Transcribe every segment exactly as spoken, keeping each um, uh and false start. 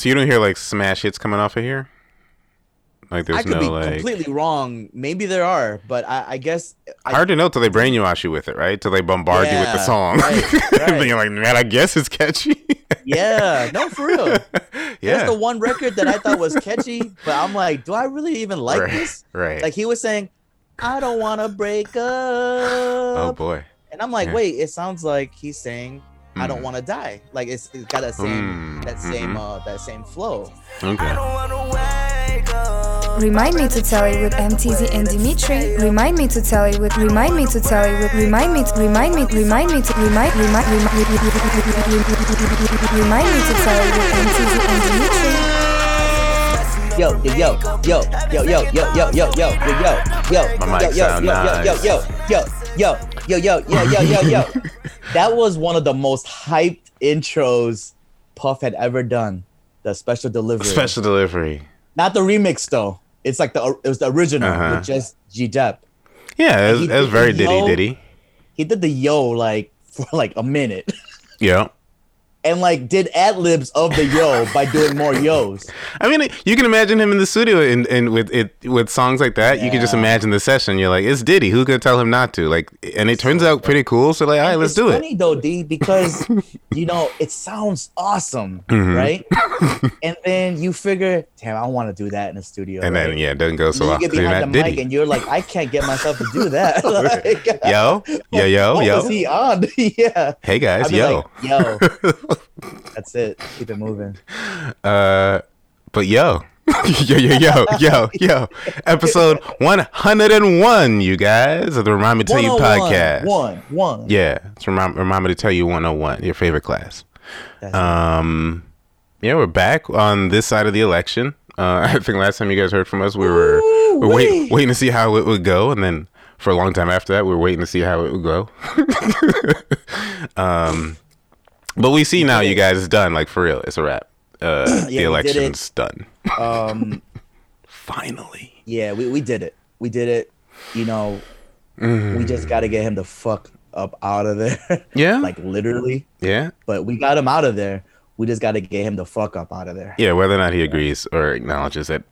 So you don't hear like smash hits coming off of here? Like there's I could no be like completely wrong. Maybe there are, but I, I guess I... hard to know till they brainwash you with it, right? Till they bombard yeah, you with the song. Right, right. And then you're like, man, I guess it's catchy. Yeah, no, for real. Yeah. That's the one record that I thought was catchy, but I'm like, do I really even like right, this? Right. Like he was saying, I don't want to break up. Oh boy. And I'm like, yeah. wait, it sounds like he's saying, I don't want to die. Like it's, it's got that same mm. that same mm-hmm. uh, that same flow. Okay. I don't wanna wake up. Remind me to tell you with M T Z and Dimitri. Remind me to tell you with. Remind me to tell you with. Remind me. To, remind me. To, remind me to remind. Remind. Remind me to tell you with M T Z and Dimitri. Yo yo yo yo yo yo yo yo yo yo yo yo yo yo yo yo yo yo yo yo yo yo yo yo. That was one of the most hyped intros Puff had ever done. The special delivery. Special delivery. Not the remix though. It's like the it was the original uh-huh. with just G-Dep. Yeah, it was, it was very diddy diddy. He did the yo like for like a minute. Yeah. And like did ad libs of the yo by doing more yo's. I mean, you can imagine him in the studio and, and with it with songs like that. Yeah. You can just imagine the session. You're like, it's Diddy. Who could tell him not to? Like, and it turns out pretty cool. So like, all right, let's do it. It's funny though, D, because you know it sounds awesome, mm-hmm. right? And then you figure, damn, I want to do that in the studio. And right? then yeah, it doesn't go so well. You get behind the Diddy. Mic and you're like, I can't get myself to do that. Like, yo, yo, yo, what yo. Was he on? Yeah. Hey guys, yo, like, yo. That's it. Keep it moving. Uh, but yo, yo, yo, yo, yo, yo. Episode one oh one, you guys, of the Remind Me to Tell You podcast. One, one. Yeah, it's remind, remind me to tell you one oh one. Your favorite class. That's um, it. Yeah, we're back on this side of the election. Uh, I think last time you guys heard from us, we were, Ooh, we were waiting, waiting to see how it would go, and then for a long time after that, we were waiting to see how it would go. um. But we see now, you guys, it's done. Like, for real, it's a wrap. Uh, yeah, the election's done. Um, Finally. Yeah, we, we did it. We did it. You know, mm. we just got to get him the fuck up out of there. Yeah. Like, literally. Yeah. But we got him out of there. We just got to get him the fuck up out of there. Yeah, whether or not he agrees or acknowledges that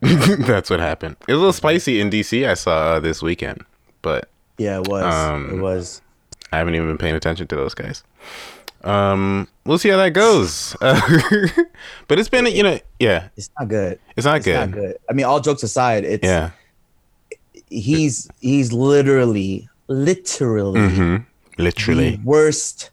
that's what happened. It was a little spicy in D C I saw uh, this weekend. But yeah, it was. Um, it was. I haven't even been paying attention to those guys. Um, we'll see how that goes. Uh, but it's been, you know, yeah. It's not good. It's not it's good. Not good. I mean, all jokes aside, it's yeah. He's he's literally, literally, mm-hmm. literally the worst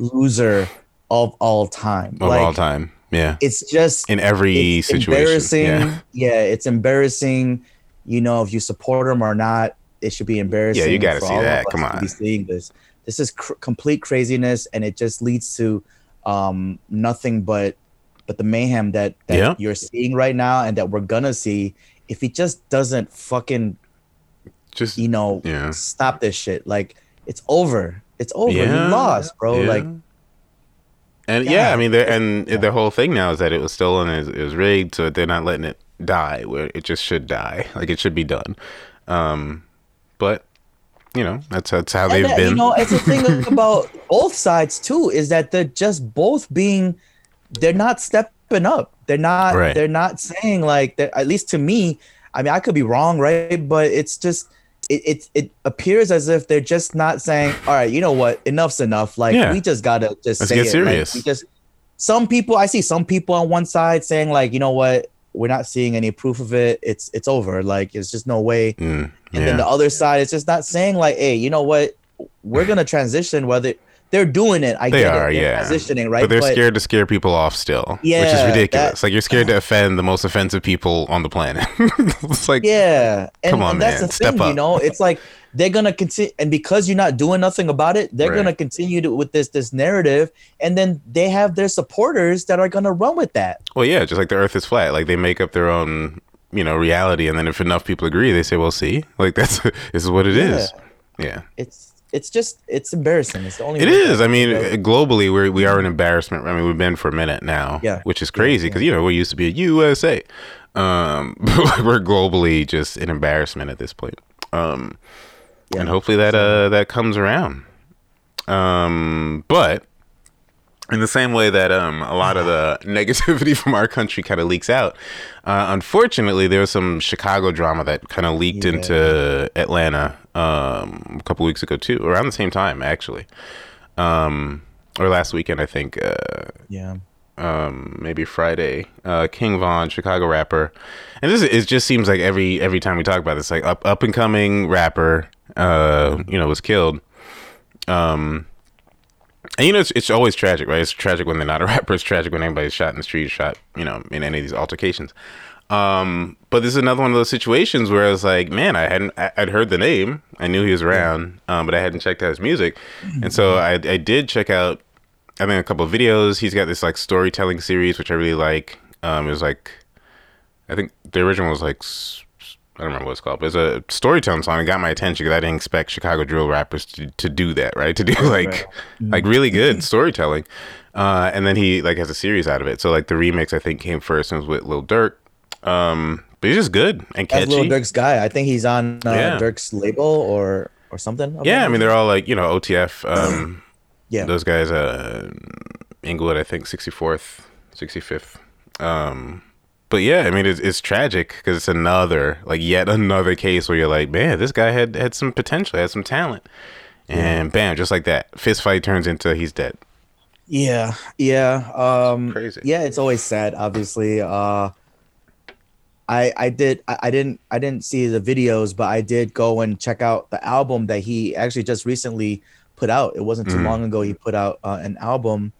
loser of all time. Of like, all time, yeah. It's just in every it's situation. Embarrassing. Yeah. yeah, it's embarrassing. You know, if you support him or not, it should be embarrassing. Yeah, you got to see that. Come on, be seeing this. This is cr- complete craziness, and it just leads to um, nothing but but the mayhem that, that yeah. you're seeing right now and that we're gonna see if he just doesn't fucking just you know yeah. stop this shit. Like it's over. It's over. Yeah. He lost, bro. Yeah. Like and God. yeah, I mean, and yeah. the whole thing now is that it was stolen, it was, it was rigged, so they're not letting it die where it just should die. Like it should be done, um, but. You know, that's that's how and they've that, been. You know, it's the thing about both sides too is that they're just both being, they're not stepping up. They're not. Right. They're not saying like that. At least to me, I mean, I could be wrong, right? But it's just it it, it appears as if they're just not saying, all right, you know what, enough's enough. Like yeah. we just gotta just Let's say get it. Serious. Like, we just some people. I see some people on one side saying like, you know what. We're not seeing any proof of it. It's it's over. Like, it's just no way. Mm, and yeah. then the other side is just not saying like, hey, you know what? We're going to transition whether they're doing it. I they get are, it. They're yeah. transitioning, right? But they're but, scared to scare people off still, yeah, which is ridiculous. That, like, you're scared to offend the most offensive people on the planet. It's like, yeah. And, come on, and that's man. The Step thing, up. You know? It's like they're going to continue. And because you're not doing nothing about it, they're right. going to continue to, with this this narrative. And then they have their supporters that are going to run with that. Well, yeah, just like the earth is flat. Like, they make up their own, you know, reality. And then if enough people agree, they say, well, see, like, that's this is what it yeah. is. Yeah. It's. It's just, it's embarrassing. It's the only. It is. I mean, globally, we we are an embarrassment. I mean, we've been for a minute now, yeah. which is crazy because yeah, yeah. you know we used to be a U S A, um, but we're globally just an embarrassment at this point. Um, yeah. And hopefully that uh that comes around. Um, but In the same way that um, a lot of the negativity from our country kind of leaks out, uh, unfortunately, there was some Chicago drama that kind of leaked yeah. into Atlanta um, a couple weeks ago, too, around the same time, actually. Um, or last weekend, I think. Uh, yeah. Um, maybe Friday. Uh, King Von, Chicago rapper. And this it just seems like every every time we talk about this, like up, up and coming rapper, uh, you know, was killed. Um And, you know, it's it's always tragic, right? It's tragic when they're not a rapper. It's tragic when anybody's shot in the street, shot, you know, in any of these altercations. Um, but this is another one of those situations where I was like, man, I hadn't, I'd heard the name. I knew he was around, um, but I hadn't checked out his music. And so I, I did check out, I mean, a couple of videos. He's got this, like, storytelling series, which I really like. Um, it was, like, I think the original was, like, I don't remember what it's called, but it's a storytelling song. It got my attention because I didn't expect Chicago drill rappers to, to do that, right? To do like right. like really good storytelling. Uh, and then he like has a series out of it. So like the remix I think came first and was with Lil Durk. Um, but he's just good and catchy. That's Lil Durk's guy. I think he's on uh, yeah. Durk's label or or something. Yeah, I mean they're all like, you know, O T F. Um, yeah, those guys. Uh, Inglewood, I think sixty-fourth, sixty-fifth. Um, But yeah, I mean, it's, it's tragic because it's another, like yet another case where you're like, man, this guy had, had some potential, had some talent. And yeah. bam, just like that. Fist fight turns into he's dead. Yeah. Yeah. Um, Crazy. Yeah. It's always sad, obviously. Uh, I I did. I, I didn't I didn't see the videos, but I did go and check out the album that he actually just recently put out. It wasn't too mm-hmm. long ago. He put out uh, an album.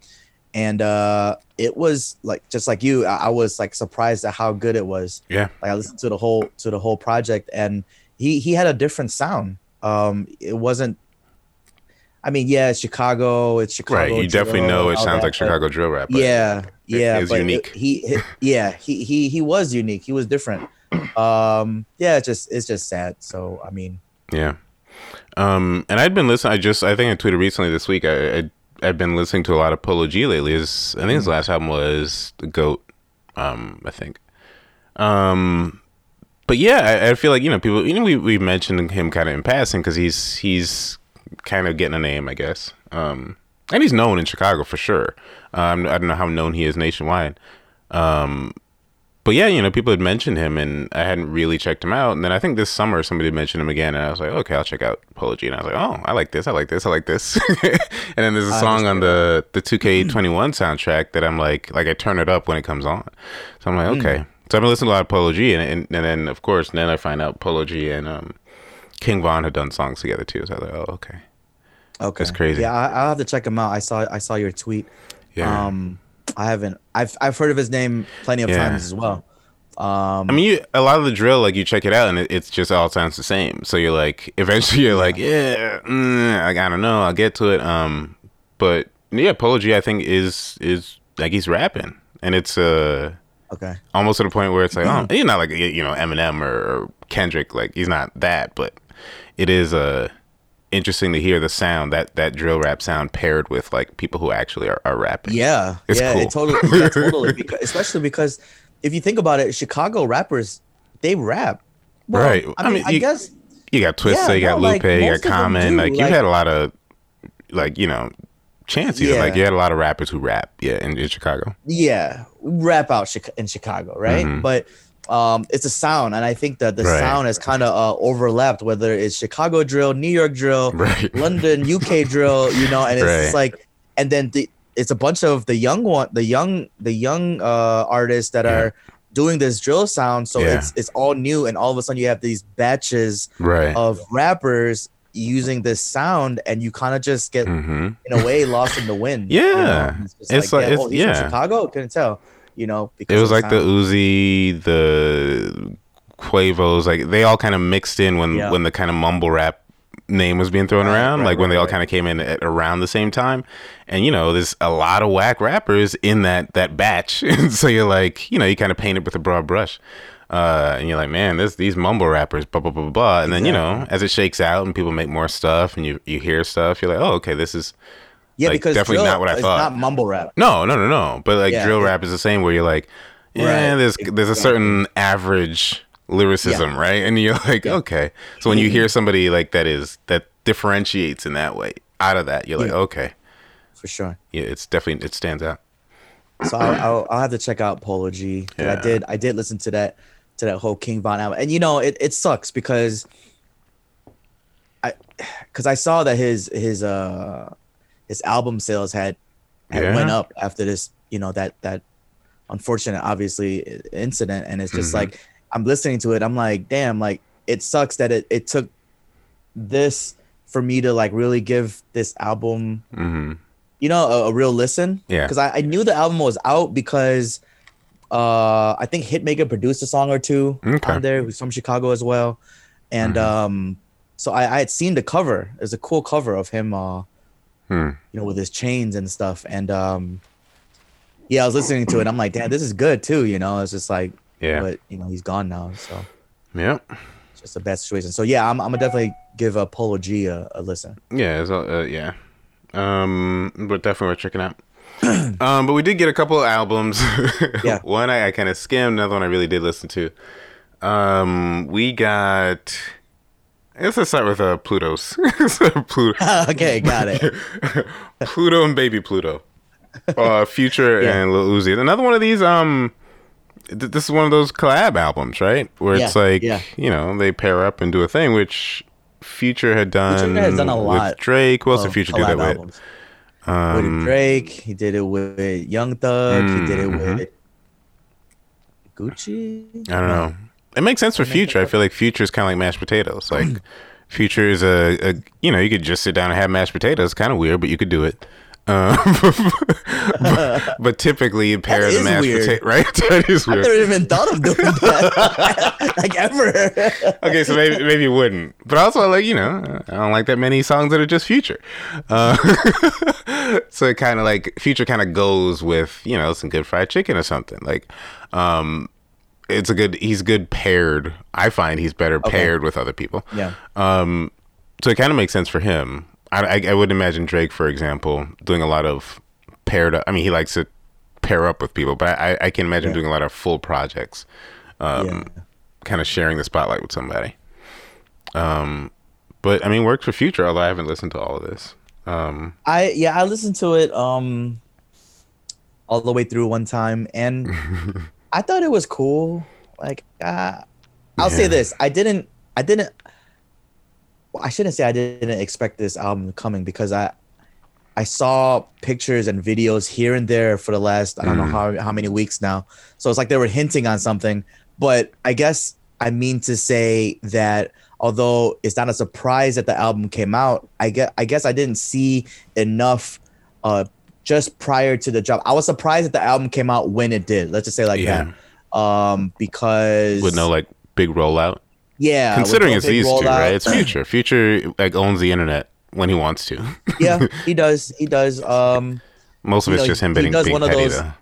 And uh, it was like just like you, I, I was like surprised at how good it was. Yeah, like I listened to the whole to the whole project, and he, he had a different sound. Um, it wasn't. I mean, yeah, it's Chicago. It's Chicago. Right, you drill, definitely know it sounds that, like Chicago drill rap. But yeah, yeah, it's unique. It, he, he, yeah, he, he he was unique. He was different. Um, yeah, it's just it's just sad. So I mean, yeah. Um, and I'd been listening. I just I think I tweeted recently this week. I. I I've been listening to a lot of Polo G lately. His, I think his last album was The Goat, um, I think. Um, but yeah, I, I feel like, you know, people, you know, we, we mentioned him kind of in passing because he's he's kind of getting a name, I guess. Um, and he's known in Chicago for sure. Um, I don't know how known he is nationwide. Um, but yeah, you know, people had mentioned him and I hadn't really checked him out. And then I think this summer somebody mentioned him again and I was like, okay, I'll check out Polo G. And I was like, oh, I like this. I like this. I like this. And then there's a song on the, the two K twenty-one soundtrack that I'm like, like I turn it up when it comes on. So I'm like, okay. Mm. So I've been listening to a lot of Polo G. And, and, and then, of course, then I find out Polo G and um, King Von had done songs together too. So I was like, oh, okay. Okay. That's crazy. Yeah, I, I'll have to check him out. I saw I saw your tweet. Yeah. Um, I haven't. I've I've heard of his name plenty of yeah. times as well. Um, I mean, you, a lot of the drill, like you check it out, and it, it's just all sounds the same. So you're like, eventually you're yeah. like, yeah, mm, like I don't know, I'll get to it. Um, but yeah, Polo G, I think is is like he's rapping, and it's uh okay, almost to the point where it's like, mm-hmm. oh, he's not like you know Eminem or Kendrick, like he's not that, but it is uh interesting to hear the sound that that drill rap sound paired with like people who actually are, are rapping. Yeah, it's yeah, cool. it totally, yeah, totally. Because, especially because if you think about it, Chicago rappers they rap. Well, right. I mean, I, mean, I you, guess you got Twista, yeah, you got no, Lupe, like, you got Common. Do, like you like, had a lot of like you know Chancey. Yeah. Like you had a lot of rappers who rap. Yeah, in, in Chicago. Yeah, rap out in Chicago, right? Mm-hmm. But. Um, it's a sound, and I think that the right. sound has kind of uh, overlapped, whether it's Chicago drill, New York drill, right. London, U K drill, you know, and it's right. just like, and then the, it's a bunch of the young one, the young, the young uh, artists that yeah. are doing this drill sound. So yeah. it's it's all new, and all of a sudden you have these batches right. of rappers using this sound, and you kind of just get mm-hmm. in a way lost in the wind. Yeah, you know? It's, just it's like, like yeah, it's, oh, he's yeah. from Chicago, couldn't tell. You know, it was like the Uzi, the Quavos, like they all kind of mixed in when, yeah. when the kind of mumble rap name was being thrown right, around, right, like right, when they right. all kind of came in at around the same time. And, you know, there's a lot of whack rappers in that, that batch. And so you're like, you know, you kind of paint it with a broad brush. Uh, and you're like, man, this, these mumble rappers, blah, blah, blah, blah. And then, exactly. you know, as it shakes out and people make more stuff and you, you hear stuff, you're like, oh, okay, this is... Yeah, like, because definitely drill, not what I it's thought. Not mumble rap. No, no, no, no. But like yeah, drill yeah. rap is the same where you're like, yeah, right. there's there's a certain average lyricism, yeah. right? And you're like, yeah. okay. So when you hear somebody like that is that differentiates in that way out of that, you're like, yeah. okay, for sure. Yeah, it's definitely, it stands out. So I'll, I'll, I'll have to check out Polo G. Yeah. I did I did listen to that to that whole King Von album, and you know it, it sucks because I because I saw that his his uh his album sales had had yeah. went up after this, you know, that that unfortunate obviously incident, and it's just mm-hmm. like I'm listening to it, I'm like, damn, like it sucks that it, it took this for me to like really give this album. Mm-hmm. You know, a, a real listen. Yeah. Because I, I knew the album was out because uh, I think Hitmaker produced a song or two okay. on there, who's from Chicago as well. And mm-hmm. um, so I, I had seen the cover. It was a cool cover of him, uh, hmm. you know, with his chains and stuff. And um, yeah, I was listening to it. I'm like, damn, this is good too. You know, it's just like, yeah. But you know, he's gone now. So yeah, it's just a bad situation. So yeah, I'm, I'm gonna definitely give a Polo G a, a listen. Yeah. It's a, uh, yeah. Um, but definitely worth checking out. um, but we did get a couple of albums. yeah. One I, I kind of skimmed, another one I really did listen to. Um, we got. Let's just start with uh Pluto's. Pluto. okay, got it. Pluto and Baby Pluto, uh, Future yeah. and Lil Uzi. Another one of these. Um, th- this is one of those collab albums, right? Where yeah. it's like yeah. you know they pair up and do a thing, which. Future had done, Future has done a lot with Drake. What else did Future do that with? Um, with Drake, he did it with Young Thug. Mm, he did it mm-hmm. with Gucci. I don't know. It makes sense for Future. I feel like Future is kind of like mashed potatoes. Like Future is a, a, you know, you could just sit down and have mashed potatoes. It's kind of weird, but you could do it. Um, but, but typically you pair the mashed potato, right? That is weird. I've never even thought of doing that, like ever. Okay, so maybe maybe you wouldn't. But also, like, you know, I don't like that many songs that are just Future. Uh, so it kind of like Future kind of goes with, you know, some good fried chicken or something. Like, um, it's a good. He's good paired. I find he's better okay. paired with other people. Yeah. Um, so it kind of makes sense for him. I, I wouldn't imagine Drake, for example, doing a lot of paired up. I mean, he likes to pair up with people, but I, I can imagine yeah. doing a lot of full projects, um, yeah. kind of sharing the spotlight with somebody. Um, but I mean, works for Future, although I haven't listened to all of this. Um, I yeah, I listened to it um, all the way through one time, and I thought it was cool. Like, uh, I'll yeah. say this: I didn't, I didn't. I shouldn't say I didn't expect this album coming because I I saw pictures and videos here and there for the last, I don't mm. know how, how many weeks now. So it's like they were hinting on something. But I guess I mean to say that although it's not a surprise that the album came out, I guess I, guess I didn't see enough uh, just prior to the drop. I was surprised that the album came out when it did. Let's just say like yeah. that. Um, because... With no like big rollout? Yeah, considering it's these two, right? It's Future. Future like owns the internet when he wants to. yeah, he does. He does. Um, Most of it's know, just him being petty, though.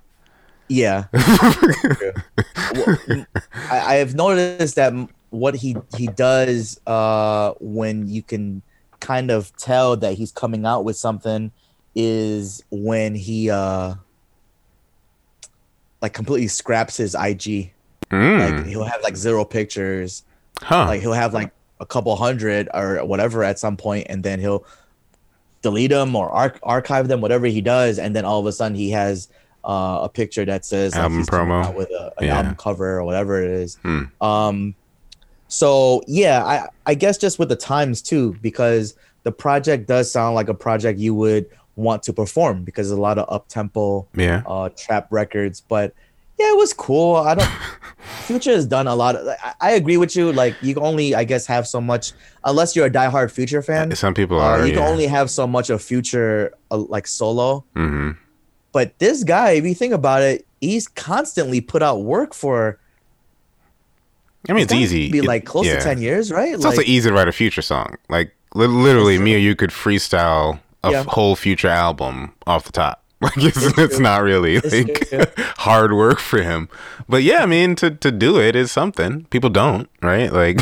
Yeah. I, I have noticed that what he he does uh, when you can kind of tell that he's coming out with something is when he uh, like completely scraps his I G. Mm. Like he'll have like zero pictures. Huh. Like he'll have like a couple hundred or whatever at some point, and then he'll delete them or arch- archive them, whatever he does, and then all of a sudden he has uh, a picture that says like, album promo with a, an yeah. album cover or whatever it is. Hmm. Um, so yeah, I I guess just with the times too, because the project does sound like a project you would want to perform because there's a lot of up tempo, yeah. uh, trap records, but. Yeah, it was cool. I don't. Future has done a lot. Of, I, I agree with you. Like you can only, I guess, have so much unless you're a diehard Future fan. Some people uh, are. You yeah. can only have so much of Future, uh, like solo. Mm-hmm. But this guy, if you think about it, he's constantly put out work for. I mean, it's, it's easy. Be like close it, yeah. to ten years, right? It's like, also easy to write a Future song. Like li- literally, me or you could freestyle a yeah. f- whole Future album off the top. Like it's, it's, it's not really like hard work for him, but yeah, I mean to, to do it is something people don't, right? Like,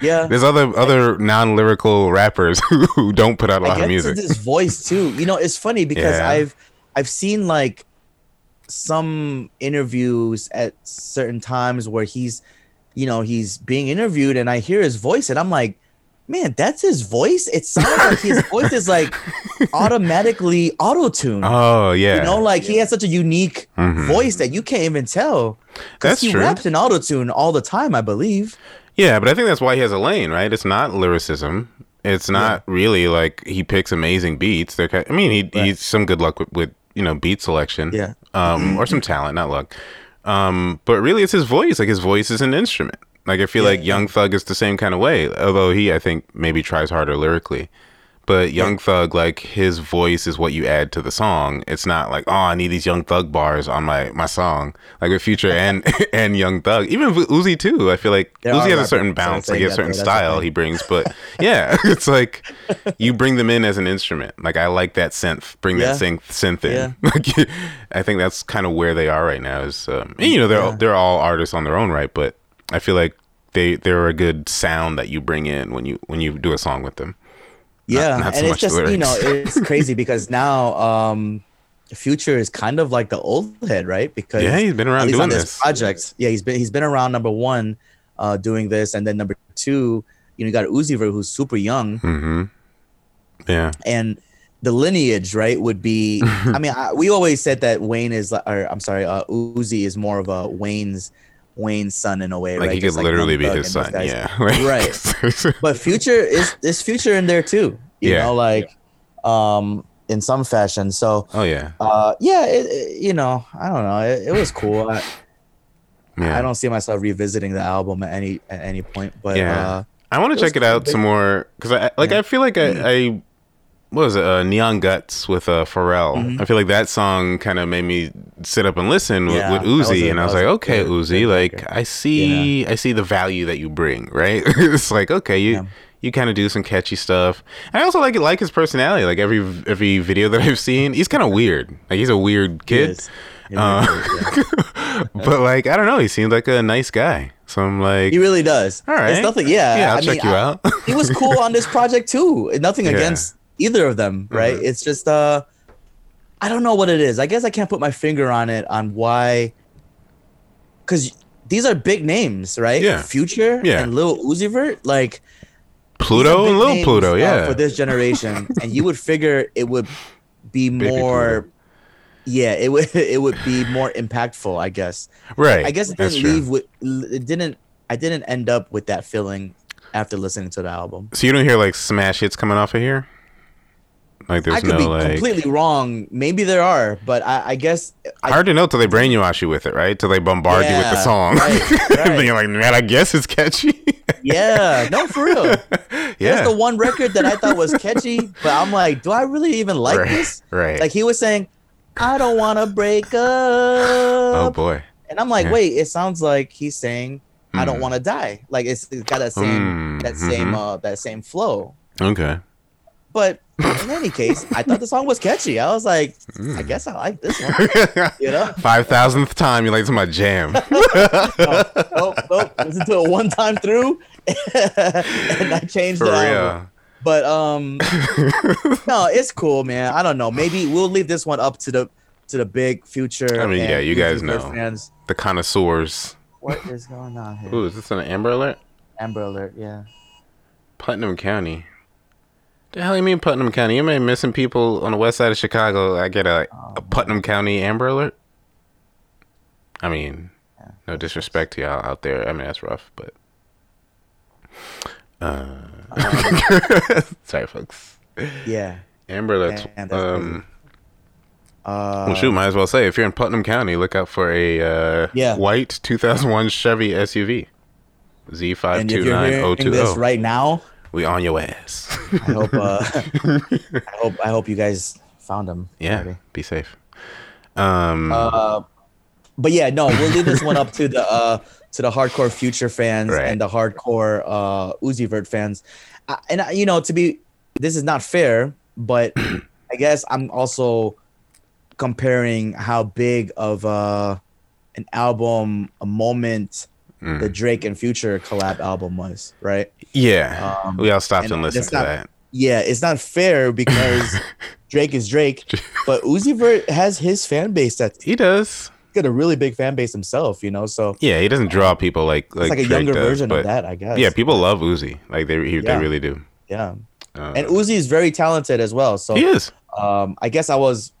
yeah, there's other other non lyrical rappers who don't put out a I lot of music. It's his voice too, you know. It's funny because yeah. I've I've seen like some interviews at certain times where he's, you know, he's being interviewed, and I hear his voice, and I'm like, man, that's his voice. It sounds like his voice is like automatically auto-tuned. Oh, yeah. You know, like he has such a unique mm-hmm. voice that you can't even tell. That's he true. He raps in auto-tune all the time, I believe. Yeah, but I think that's why he has a lane, right? It's not lyricism. It's not yeah. really like he picks amazing beats. They're kind of, I mean, he, right. he's some good luck with, with, you know, beat selection. Yeah. Um, or some talent, not luck. Um, but really, it's his voice. Like his voice is an instrument. Like I feel yeah, like Young yeah. Thug is the same kind of way, although he, I think, maybe tries harder lyrically. But Young yeah. Thug, like his voice is what you add to the song. It's not like, oh, I need these Young Thug bars on my, my song. Like with Future and and Young Thug, even with Uzi too. I feel like yeah, Uzi has a certain bounce, like he has a certain style he brings. But yeah, it's like you bring them in as an instrument. Like I like that synth, bring yeah. that synth synth in. Yeah. Like I think that's kind of where they are right now. Is um, and, you know they're yeah. they're all artists on their own right, but I feel like they they're a good sound that you bring in when you when you do a song with them. Yeah, not, not so and it's just lyrics. You know it's crazy because now um, Future is kind of like the old head, right? Because yeah, he's been around doing this, this project. Yeah, he's been he's been around number one uh, doing this, and then number two, you know, you got Uzi Vert who's super young. Mm-hmm. Yeah, and the lineage, right, would be. I mean, I, we always said that Wayne is, or I'm sorry, uh, Uzi is more of a Wayne's. Wayne's son in a way, like right? He could like literally be his son, yeah, right. But Future is is Future in there too, you yeah. know, like, yeah. um, in some fashion. So, oh yeah, uh, yeah, it, it, you know, I don't know, it, it was cool. I, yeah. I don't see myself revisiting the album at any at any point, but yeah, uh, I want to check it out big. some more because I like yeah. I feel like I. Mm-hmm. I What was it? Uh, Neon Guts with uh, Pharrell. Mm-hmm. I feel like that song kind of made me sit up and listen with, yeah, with Uzi, was, and I was, I was like, okay, good, Uzi, good, like good. I see, yeah. I see the value that you bring, right? It's like, okay, you yeah. you kind of do some catchy stuff. And I also like like his personality. Like every every video that I've seen, he's kind of weird. Like he's a weird kid, he he uh, really is, yeah. But like I don't know, he seemed like a nice guy. So I'm like, he really does. All right, it's nothing. Yeah, yeah, I'll I check mean, you I, out. He was cool on this project too. Nothing yeah. against. Either of them, right? Mm-hmm. It's just uh I don't know what it is. I guess I can't put my finger on it on why, because these are big names, right? Yeah. Future yeah. and Lil Uzi Vert, like Pluto and Lil names, Pluto, yeah, uh, for this generation. And you would figure it would be more, yeah, it would it would be more impactful, I guess. Right. I guess it didn't That's leave true. with it didn't. I didn't end up with that feeling after listening to the album. So you don't hear like smash hits coming off of here. Like I could no, be like, completely wrong. Maybe there are, but I, I guess I, hard to know till they brainwash you with it, right? Till they bombard yeah, you with the song. Right, right. And then you're like, man, I guess it's catchy. Yeah, no, for real. Yeah, that's the one record that I thought was catchy, but I'm like, do I really even like right, this? Right. Like he was saying, I don't want to break up. Oh boy. And I'm like, yeah. wait, it sounds like he's saying, I mm. don't want to die. Like it's, it's got that same mm. that mm-hmm. same uh, that same flow. Okay. But in any case, I thought the song was catchy. I was like, mm. I guess I like this one. You know, five thousandth time you like to my jam. no, nope, nope. Listen to it one time through, and I changed For the real. album. But um, no, it's cool, man. I don't know. Maybe we'll leave this one up to the to the big Future. I mean, yeah, you guys know fans. The connoisseurs. What is going on here? Ooh, is this an Amber Alert? Amber Alert, yeah. Putnam County. The hell you mean Putnam County? You may be missing people on the west side of Chicago. I get a, oh, a Putnam County Amber Alert. I mean, yeah, no disrespect to y'all out there. I mean, that's rough, but uh, uh, sorry, folks. Yeah, Amber Alert's. Man, um, uh, well, shoot, might as well say if you're in Putnam County, look out for a uh, yeah. white two thousand one Chevy S U V Z five two nine oh two oh. This right now. We on your ass. I hope. Uh, I hope. I hope you guys found him. Yeah. Already. Be safe. Um. Uh, but yeah, no, we'll leave this one up to the uh, to the hardcore Future fans right. and the hardcore uh, Uzi Vert fans. I, and I, you know, to be, this is not fair, but I guess I'm also comparing how big of uh, an album, a moment. Mm. The Drake and Future collab album was, right? Yeah, um, we all stopped and, and listened to not, that. Yeah, it's not fair because Drake is Drake, but Uzi Vert has his fan base that he does. got a really big fan base himself, you know. So yeah, he doesn't draw people like like, like a younger does, version of that, I guess. Yeah, people love Uzi, like they he, yeah. they really do. Yeah, uh, and Uzi is very talented as well. So he is. Um, I guess I was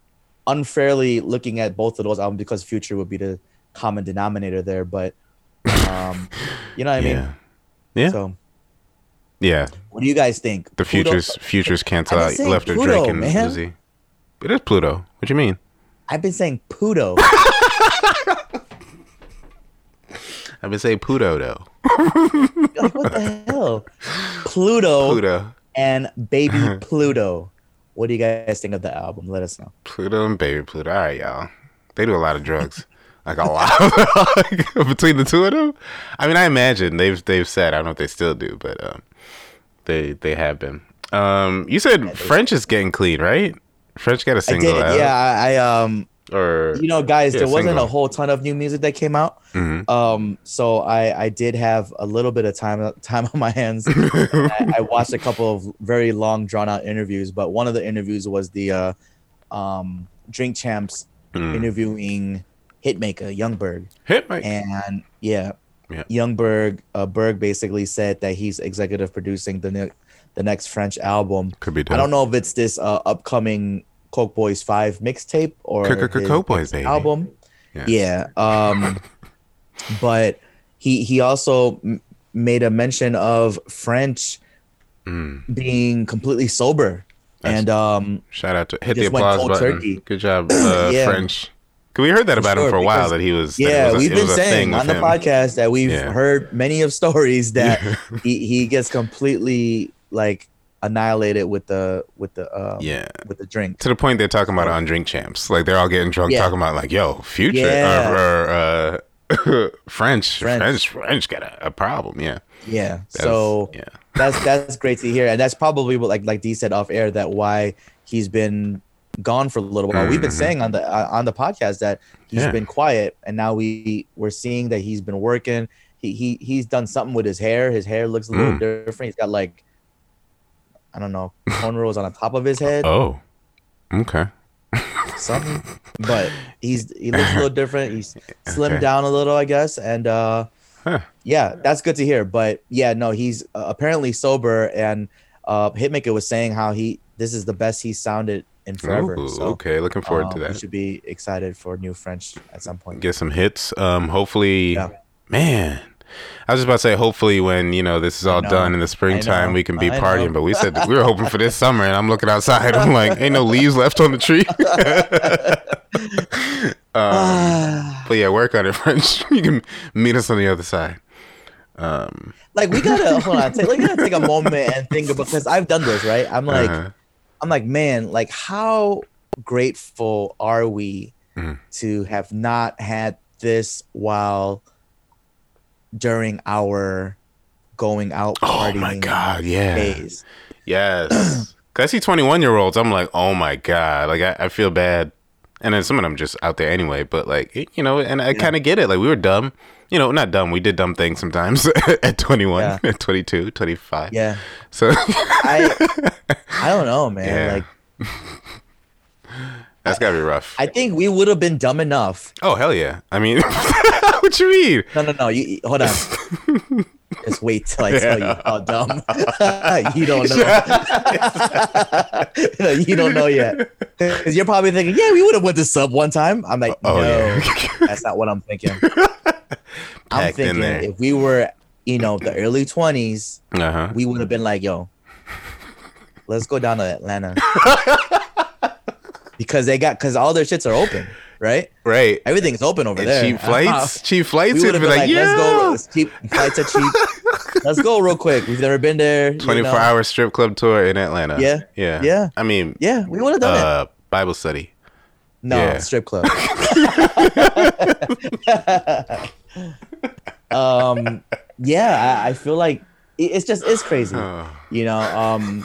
unfairly looking at both of those albums because Future would be the common denominator there, but um, you know what I yeah. mean? Yeah. So yeah. What do you guys think? The Futures Pluto? Futures cancel out left Pluto, or Drake and man. Uzi. It is Pluto. What do you mean? I've been saying Pluto. I've been saying Pluto though. Like, what the hell? Pluto, Pluto and Baby Pluto. What do you guys think of the album? Let us know. Pluto and Baby Pluto. All right, y'all. They do a lot of drugs. Like a lot. Between the two of them? I mean, I imagine they've they've said, I don't know if they still do, but um, they they have been. Um, you said yeah, French is getting clean, right? French got a single I did, out. Yeah, I, I um or you know, guys, yeah, there wasn't single. a whole ton of new music that came out. Mm-hmm. Um, so I, I did have a little bit of time time on my hands. I, I watched a couple of very long, drawn out interviews, but one of the interviews was the uh, um, Drink Champs mm. interviewing Hitmaker Youngberg. Hitmaker, and yeah, yeah. Youngberg uh, Berg basically said that he's executive producing the ne- the next French album. Could be. Done. I don't know if it's this uh, upcoming Coke Boys five mixtape or Coke Boys album. Yeah. yeah um, but he he also m- made a mention of French mm. being completely sober. That's, and um, shout out to hit the applause button. Turkey. Good job, uh, yeah. French. We heard that about sure, him for a while, because, that he was. Yeah, was, we've been saying on the him. podcast that we've yeah. heard many of stories that yeah. he, he gets completely like annihilated with the with the um, yeah with the drink, to the point they're talking about on Drink Champs, like they're all getting drunk yeah. talking about like, yo, Future yeah. or, or uh, French, French French French got a, a problem. Yeah, yeah. That's, so yeah, that's that's great to hear, and that's probably what like like D said off air, that why he's been gone for a little while. Mm-hmm. We've been saying on the uh, on the podcast that he's yeah. been quiet, and now we we're seeing that he's been working. He he he's done something with his hair. His hair looks a little mm. different. He's got like, I don't know, cornrows on the top of his head. Oh, okay. Something, but he's he looks a little different. He's slimmed okay. down a little, I guess, and uh, huh. yeah, that's good to hear. But yeah, no, he's uh, apparently sober, and uh, Hitmaker was saying how he this is the best he sounded in forever. Ooh, so, okay, looking forward um, to that. We should be excited for new French at some point. Get some hits. Um, hopefully, yeah. man. I was just about to say, hopefully, when you know this is all done in the springtime, we can be I partying. Know. But we said that we were hoping for this summer, and I'm looking outside. I'm like, ain't no leaves left on the tree. um, but yeah, work on it, French. You can meet us on the other side. Um, like we gotta hold on. Take, like, we gotta take a moment and think about, because I've done this, right? I'm like. Uh-huh. I'm like, man, like, how grateful are we mm. to have not had this while during our going out partying? Oh, my God, yeah. Days. Yes. I see twenty-one-year-olds. I'm like, oh, my God. Like, I, I feel bad. And then some of them just out there anyway. But, like, you know, and I yeah. kind of get it. Like, we were dumb. You know, not dumb. We did dumb things sometimes at twenty-one, yeah. at twenty-two, twenty-five. Yeah. So I, I don't know, man. Yeah. Like, that's gotta be rough. I think we would have been dumb enough. Oh hell yeah! I mean, what you mean? No, no, no. You hold on. Just wait till I yeah. tell you how dumb. You don't know. No, you don't know yet, because you're probably thinking, yeah, we would have went to sub one time. I'm like, oh, no, yeah. that's not what I'm thinking. I'm thinking if we were, you know, the early twenties, uh-huh. we would have been like, yo, let's go down to Atlanta. Because they got, because all their shits are open, right? Right. Everything's open over and there. Cheap flights. Cheap flights. We would have been like, like yeah. let's go. Let's cheap flights are cheap. Let's go real quick. We've never been there. twenty-four you know. Hour strip club tour in Atlanta. Yeah. Yeah. Yeah. I mean, yeah, we would have done uh, it. Bible study. No, yeah. strip club. um yeah I, I feel like it's just it's crazy oh. you know um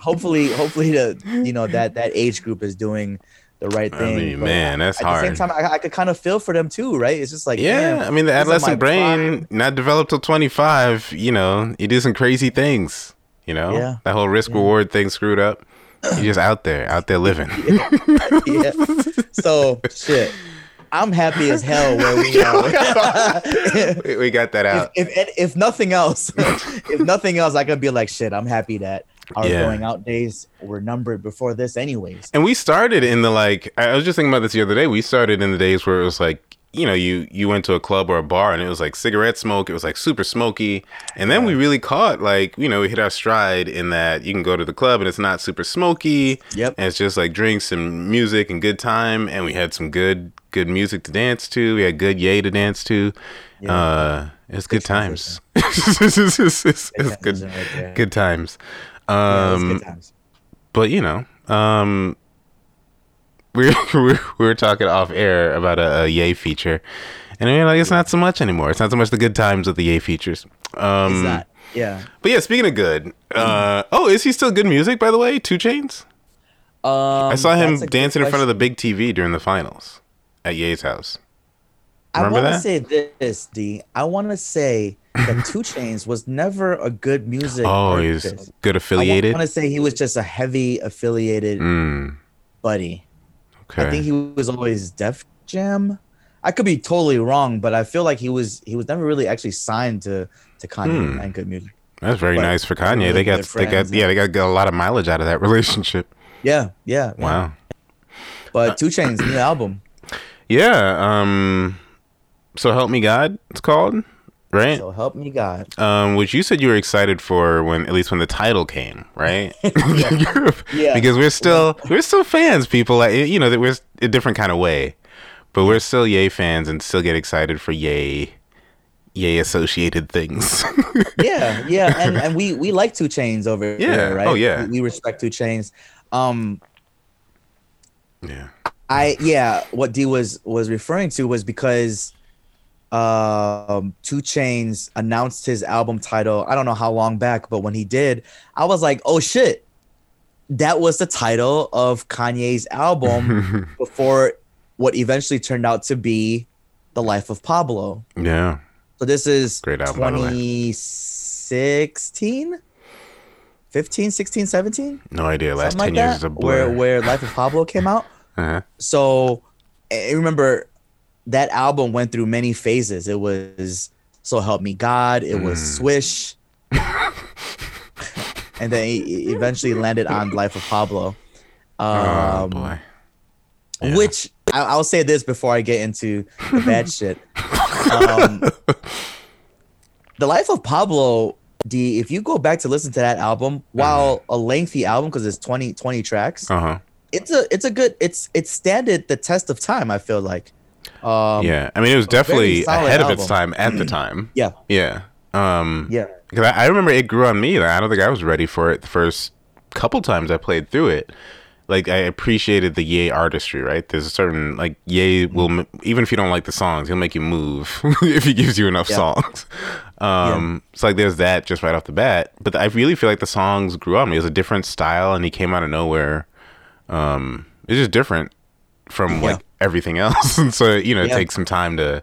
hopefully hopefully the you know that that age group is doing the right thing. I mean, but man, that's at hard at the same time I, I could kind of feel for them too, right? It's just like yeah man, I mean the adolescent brain prime. Not developed till twenty-five, you know, you do some crazy things, you know yeah. that whole risk yeah. reward thing screwed up. You're just out there out there living yeah. Yeah. So shit, I'm happy as hell where we are. We got that out. If if, if nothing else, if nothing else, I could be like, shit, I'm happy that our yeah. going out days were numbered before this anyways. And we started in the, like, I was just thinking about this the other day. We started in the days where it was like, you know, you, you went to a club or a bar and it was like cigarette smoke. It was like super smoky. And then yeah. we really caught, like, you know, we hit our stride in that you can go to the club and it's not super smoky. Yep. And it's just like drinks and music and good time. And we had some good, good music to dance to. We had good yay to dance to. Yeah. Uh, it's good times. it's, it's, it's, it's, it's good, right good times. Um, yeah, good times. But, you know, um, We were, we were talking off air about a, a Yay feature, and we were like, it's not so much anymore. It's not so much the good times of the Yay features. Um, it's not, yeah. But yeah, speaking of good, uh, oh, is he still Good Music, by the way? two Chainz? Um, I saw him dancing in front of the big T V during the finals at Ye's house. Remember I want to say this, D. I want to say that two Chainz was never a Good Music. Oh, he's good affiliated? I want to say he was just a heavy affiliated mm. buddy. Okay. I think he was always Def Jam. I could be totally wrong, but I feel like he was he was never really actually signed to to Kanye hmm. and Good Music. That's very but nice for Kanye. Really they got they got yeah they got a lot of mileage out of that relationship. Yeah, yeah. Wow. Yeah. But two Chainz new album. Yeah. Um. So Help Me God, it's called, right? So Help Me God. Um, which you said you were excited for when, at least when the title came, right? yeah. yeah. Because we're still we're still fans, people. Like, you know, that we're a different kind of way, but we're still Ye fans and still get excited for Ye, Ye associated things. yeah, yeah, and and we we like two Chainz over yeah. here, right? Oh yeah, we, we respect two Chainz. Um. Yeah. I yeah, what D was was referring to was because. Um, two Chainz announced his album title. I don't know how long back, but when he did, I was like, "Oh shit!" That was the title of Kanye's album before what eventually turned out to be The Life of Pablo. Yeah. So this is great album, twenty sixteen, fifteen, sixteen, seventeen. No idea. Last ten years is a blur. Where where Life of Pablo came out. Uh-huh. So I remember. That album went through many phases. It was So Help Me God. It was mm. Swish. And then he eventually landed on Life of Pablo. Um, oh, boy. Yeah. Which, I- I'll say this before I get into the bad shit. Um, the Life of Pablo, D, if you go back to listen to that album, while mm. a lengthy album, because it's twenty, twenty tracks, uh-huh. it's a it's a good, it's it's standard the test of time, I feel like. Um, yeah, I mean, it was definitely ahead of its time at the time. yeah. Yeah. Um, yeah. Because I, I remember it grew on me. Like, I don't think I was ready for it the first couple times I played through it. Like, I appreciated the Ye artistry, right? There's a certain, like, Ye will, even if you don't like the songs, he'll make you move if he gives you enough yeah. songs. Um, yeah. So, like, there's that just right off the bat. But I really feel like the songs grew on me. It was a different style, and he came out of nowhere. Um, it's just different from, like, yeah. everything else, and so, you know, it yeah. takes some time to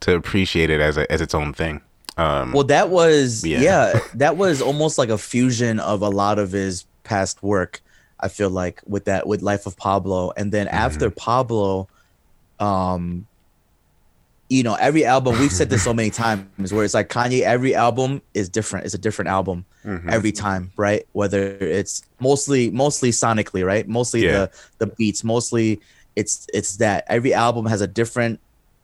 to appreciate it as a, as its own thing. Um well, that was yeah. yeah that was almost like a fusion of a lot of his past work, I feel like, with that with Life of Pablo, and then mm-hmm. after Pablo, um you know, every album, we've said this so many times, where it's like Kanye, every album is different. It's a different album mm-hmm. every time, right? Whether it's mostly mostly sonically, right? Mostly yeah. the the beats, mostly It's it's that every album has a different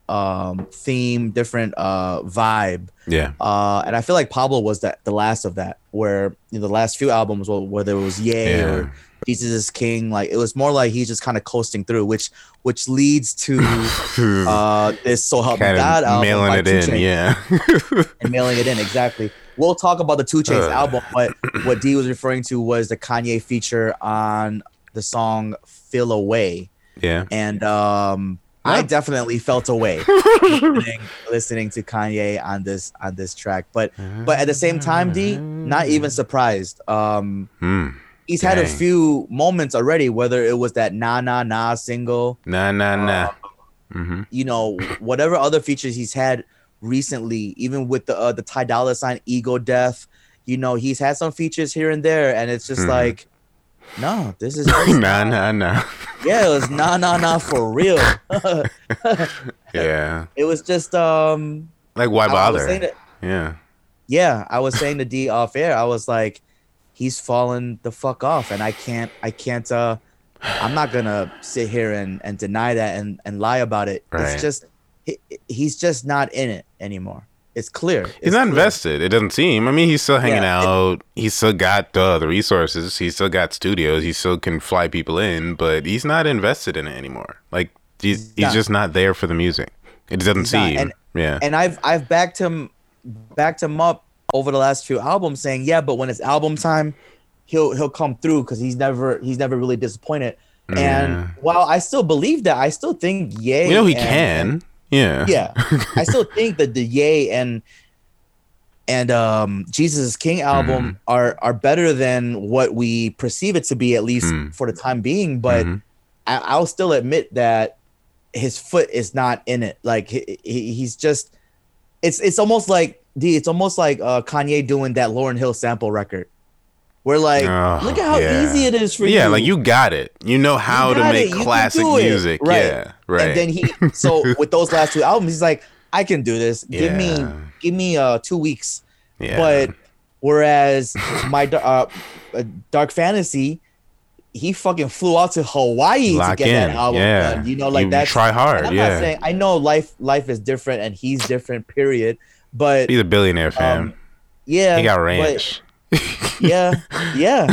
um, theme, different uh, vibe. Yeah. Uh, and I feel like Pablo was that the last of that, where in the last few albums, well, whether it was Ye yeah. or Jesus is King, like, it was more like he's just kind of coasting through, which which leads to uh, this So Help Me God album. Mailing it in, Chainz. yeah. and mailing it in, exactly. We'll talk about the two Chainz uh. album, but what D was referring to was the Kanye feature on the song Feel Away. Yeah, and um, yeah. I definitely felt away listening, listening to Kanye on this on this track, but but at the same time, D, not even surprised. Um, mm, he's dang. had a few moments already, whether it was that Na Na Na single, Na Na Na, mm-hmm. you know, whatever other features he's had recently, even with the uh, the Ty Dolla $ign Ego Death, you know, he's had some features here and there, and it's just mm. like. No, this is nah, nah, nah. Yeah, it was nah, nah, nah for real. Yeah, it was just um, like why bother? To, yeah, yeah. I was saying to D off air. I was like, he's fallen the fuck off, and I can't, I can't. Uh, I'm not gonna sit here and, and deny that and, and lie about it. Right. It's just he, he's just not in it anymore. It's clear. It's he's not clear. Invested. It doesn't seem. I mean, he's still hanging yeah, out. It, he's still got uh, the resources. He's still got studios. He still can fly people in, but he's not invested in it anymore. Like he's he's, he's just not there for the music. It doesn't seem. And, yeah. And I've I've backed him backed him up over the last few albums, saying yeah, but when it's album time, he'll he'll come through because he's never he's never really disappointed. Mm. And while I still believe that, I still think yeah, you know he and, can. And, Yeah, yeah. I still think that the Ye and and um, Jesus is King album mm. are are better than what we perceive it to be, at least mm. for the time being. But mm-hmm. I, I'll still admit that his foot is not in it. Like he, he, he's just it's it's almost like D. It's almost like uh, Kanye doing that Lauryn Hill sample record. We're like, oh, look at how yeah. easy it is for yeah, you. Yeah, like you got it. You know how you to make it. Classic music. Right. Yeah, right. And then he, so with those last two albums, he's like, I can do this. Yeah. Give me, give me uh, two weeks. Yeah. But whereas my uh, Dark Fantasy, he fucking flew out to Hawaii Lock to get in. That album yeah. done. You know, like that. Try hard. I'm yeah. not saying I know life. Life is different, and he's different. Period. But he's a billionaire, fam. Um, yeah, he got ranch. But, yeah, yeah.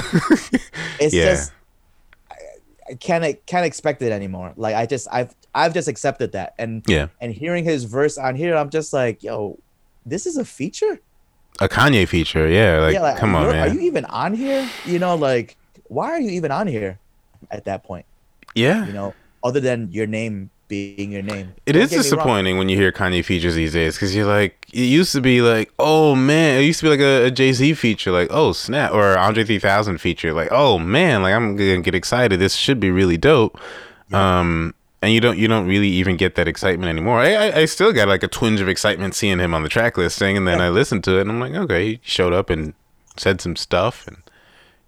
It's yeah. just I, I can't I can't expect it anymore. Like I just I've I've just accepted that. And yeah. and hearing his verse on here, I'm just like, yo, this is a feature, a Kanye feature. Yeah, like, yeah, like come on, man. Are you even on here? You know, like why are you even on here at that point? Yeah, you know, other than your name being your name. It Don't is disappointing when you hear Kanye features these days, because you're like, it used to be like, oh man, it used to be like a, a Jay-Z feature, like oh snap, or Andre three thousand feature, like oh man, like I'm gonna get excited, this should be really dope. Yeah. um and you don't you don't really even get that excitement anymore. I, I I still got like a twinge of excitement seeing him on the track listing, and then yeah. I listened to it and I'm like, okay, he showed up and said some stuff and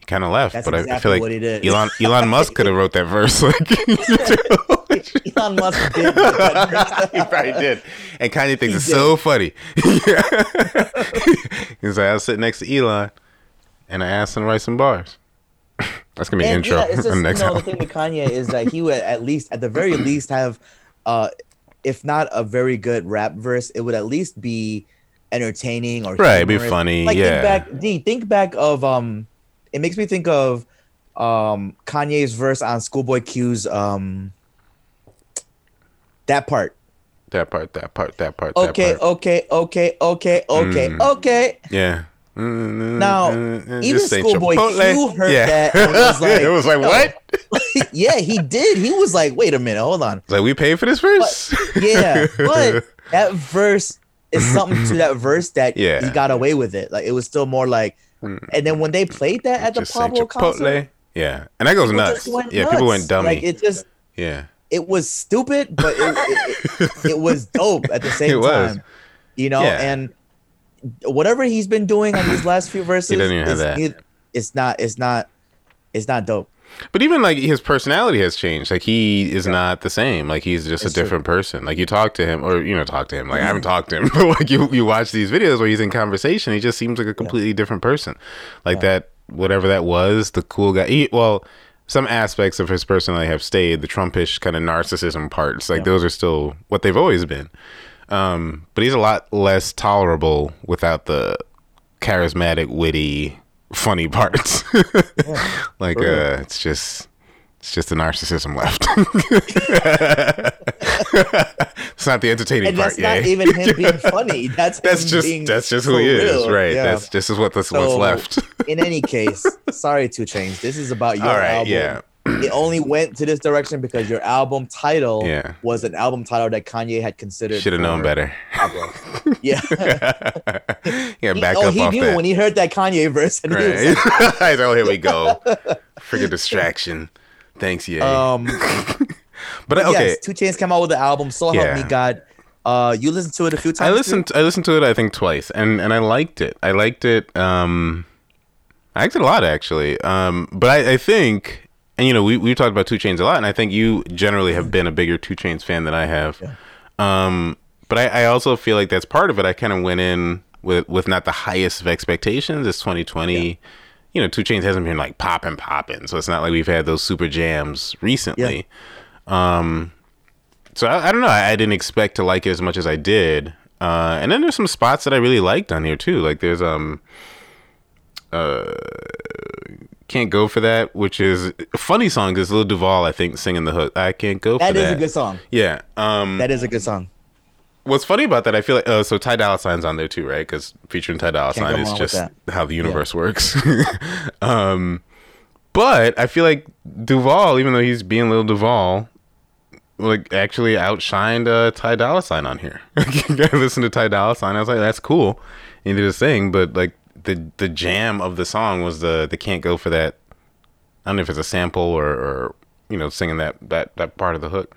kind of left. That's but exactly I feel like what he did. Elon Elon Musk could have wrote that verse. Like Elon Musk did. He probably did. And Kanye thinks he it's did. So funny. He's like, I'll sit next to Elon and I asked him to write some bars. That's gonna be and, an intro. Yeah, it's just, you know, the thing with Kanye is that he would at least, at the very least, have, uh, if not a very good rap verse, it would at least be entertaining or right, it'd be funny. Like, yeah. Think back, D. Think back of um. It makes me think of um, Kanye's verse on Schoolboy Q's um, that part. That part, that part, that part, okay, that part. Okay, okay, okay, okay, mm. okay. Yeah. Mm, now, mm, even Schoolboy Q heard yeah. that and was like, it was like, what? Yeah, he did. He was like, wait a minute, hold on. It's like, we paid for this verse? But, yeah, but that verse is something to that verse that yeah. he got away with it. Like, it was still more like, and then when they played that at the Pablo concert, yeah, and that goes nuts. Yeah, nuts. People went dummy. Like it just, yeah, it was stupid, but it it, it, it was dope at the same it time. Was. You know, yeah. and whatever he's been doing on these last few verses, he doesn't even have that. It, it's not, it's not, it's not dope. But even like his personality has changed. Like he is yeah. not the same. Like he's just it's a different true. person. Like you talk to him, or you know, talk to him. Like I haven't talked to him, but like you, you watch these videos where he's in conversation. He just seems like a completely yeah. different person. Like yeah. that, whatever that was, the cool guy. He, well, some aspects of his personality have stayed. The Trumpish kind of narcissism parts, like yeah. those are still what they've always been. Um, but he's a lot less tolerable without the charismatic, witty, funny parts. Yeah, like really. uh it's just it's just the narcissism left. It's not the entertaining and part. That's yeah. not even him being funny. That's that's just that's just who he real. is, right? Yeah. That's this is what this so, what's left. In any case, sorry, two Chainz. This is about your All right, album. Yeah. It only went to this direction because your album title yeah. was an album title that Kanye had considered. Should have known better. Yeah. Yeah, back he, up oh, he off knew that. When he heard that Kanye verse. And right. he was like, oh, here we go. Freaking distraction. Thanks, Ye. Um, but okay. Yes, two Chainz came out with the album, So Help yeah. Me God. Uh, you listened to it a few times? I listened, I listened to it, I think, twice. And, and I liked it. I liked it. Um... I liked it a lot, actually. Um, but I, I think, and you know, we we talked about two Chainz a lot, and I think you generally have been a bigger two Chainz fan than I have. Yeah. Um, but I, I also feel like that's part of it. I kind of went in with with not the highest of expectations. It's twenty twenty. Yeah. You know, two Chainz hasn't been like popping, popping. So it's not like we've had those super jams recently. Yeah. Um, so I, I don't know. I, I didn't expect to like it as much as I did. Uh, and then there's some spots that I really liked on here too. Like there's um, uh, Can't Go For That, which is a funny song because Lil Duval, I think, singing the hook. I can't go for that. That is a good song. Yeah. Um, that is a good song. What's funny about that, I feel like, oh, so Ty Dolla $ign's on there too, right? Because featuring Ty Dolla $ign is just how the universe yeah. works. um, but I feel like Duval, even though he's being Lil Duval, like actually outshined uh, Ty Dolla $ign on here. I listened to Ty Dolla $ign, I was like, that's cool. And he did his thing, but like the the jam of the song was the the Can't Go For That. I don't know if it's a sample or, or you know, singing that, that, that part of the hook.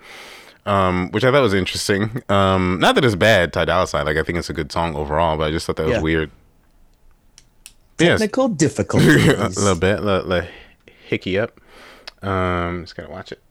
Um, which I thought was interesting. Um, not that it's bad, Ty Dolla $ign. Like I think it's a good song overall, but I just thought that yeah. was weird. Technical yes. difficulties. a little bit, a little, little hickey up. Um, just gotta watch it.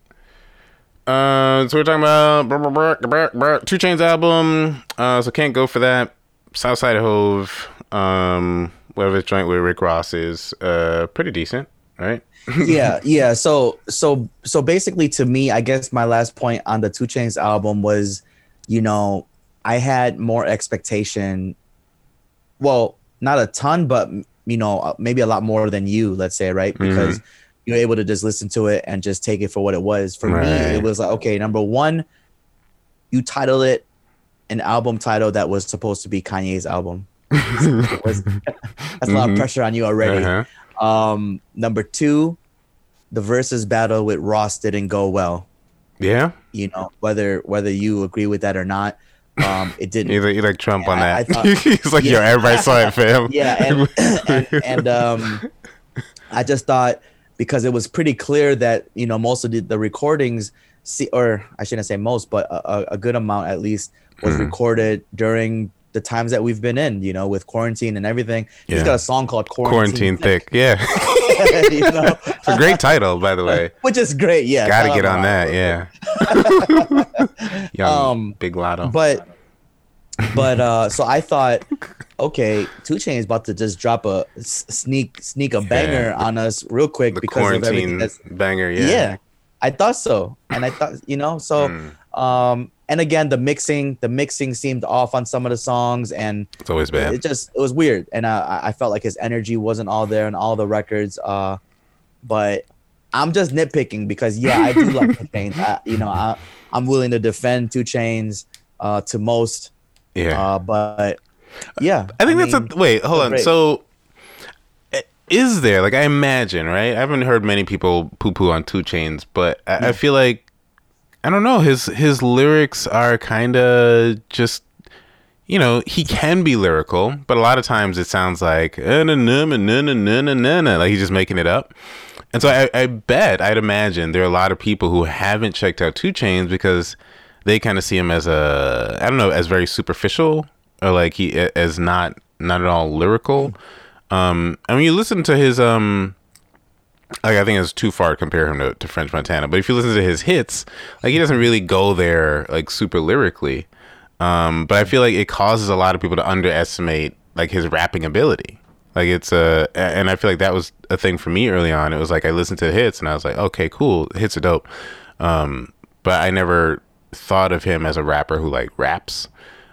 Uh, so we're talking about br- br- br- br- br- two Chainz album. Uh, so Can't Go For That. Southside Hove. Um, whatever this joint where Rick Ross is. Uh, pretty decent, right? yeah yeah so so so basically, to me, I guess my last point on the two Chainz album was, you know, I had more expectation, well, not a ton, but you know, maybe a lot more than you, let's say, right? Because mm-hmm. you're able to just listen to it and just take it for what it was. For right. me, it was like, okay, number one, you title it an album title that was supposed to be Kanye's album. It was, that's mm-hmm. a lot of pressure on you already. uh-huh. Um, number two, the versus battle with Ross didn't go well. Yeah. You know, whether whether you agree with that or not, um, it didn't. You're like, you're like Trump and on I, that. I thought, he's like, yeah. yo, everybody saw it, fam. Yeah. And, and, and um, I just thought, because it was pretty clear that, you know, most of the, the recordings, see, or I shouldn't say most, but a, a good amount at least was mm-hmm. recorded during the times that we've been in, you know, with quarantine and everything. Yeah. He's got a song called Quarantine, Quarantine Thick. Thick. Yeah. You know? It's a great title, by the way. Which is great, yeah. Gotta um, get on that, yeah. Young, um, Big Lotto. But, but uh, so I thought, okay, two Chainz about to just drop a s- sneak sneak a yeah. banger on us real quick the because of everything that's... banger, yeah. Yeah, I thought so. And I thought, you know, so... Mm. Um, and again, the mixing, the mixing seemed off on some of the songs, and it's always bad. It just, it was weird. And I, I felt like his energy wasn't all there on all the records. Uh, but I'm just nitpicking because, yeah, I do like two Chainz. You know, I, I'm willing to defend two Chainz, uh, to most. Yeah. Uh, but yeah, I think I that's mean, a, wait, hold on. Break. So is there, like, I imagine, right? I haven't heard many people poo poo on two Chainz, but I, yeah. I feel like, I don't know, his his lyrics are kind of just, you know, he can be lyrical, but a lot of times it sounds like, like he's just making it up. And so I, I bet, I'd imagine there are a lot of people who haven't checked out two Chainz because they kind of see him as a, I don't know, as very superficial, or like he as not, not at all lyrical. Um, I mean, you listen to his, um, like, I think it's too far to compare him to, to French Montana. But if you listen to his hits, like, he doesn't really go there, like, super lyrically. Um, but I feel like it causes a lot of people to underestimate, like, his rapping ability. Like, it's a... And I feel like that was a thing for me early on. It was like, I listened to the hits, and I was like, okay, cool. Hits are dope. Um, but I never thought of him as a rapper who, like, raps.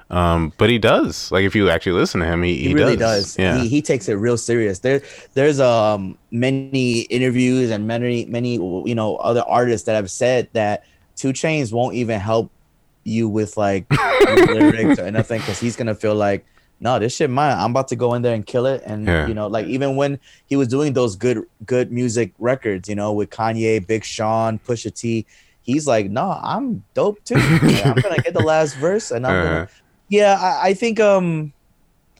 Um, but he does. Like, if you actually listen to him, he, he, he really does. does. Yeah. He he takes it real serious. There there's um many interviews and many many you know other artists that have said that two Chainz won't even help you with like lyrics or anything because he's gonna feel like, no, this shit mine. I'm about to go in there and kill it. And yeah. you know, like, even when he was doing those good good music records, you know, with Kanye, Big Sean, Pusha T, he's like, no, nah, I'm dope too. Yeah, I'm gonna get the last verse and I'm uh-huh. gonna. Yeah, I, I think um,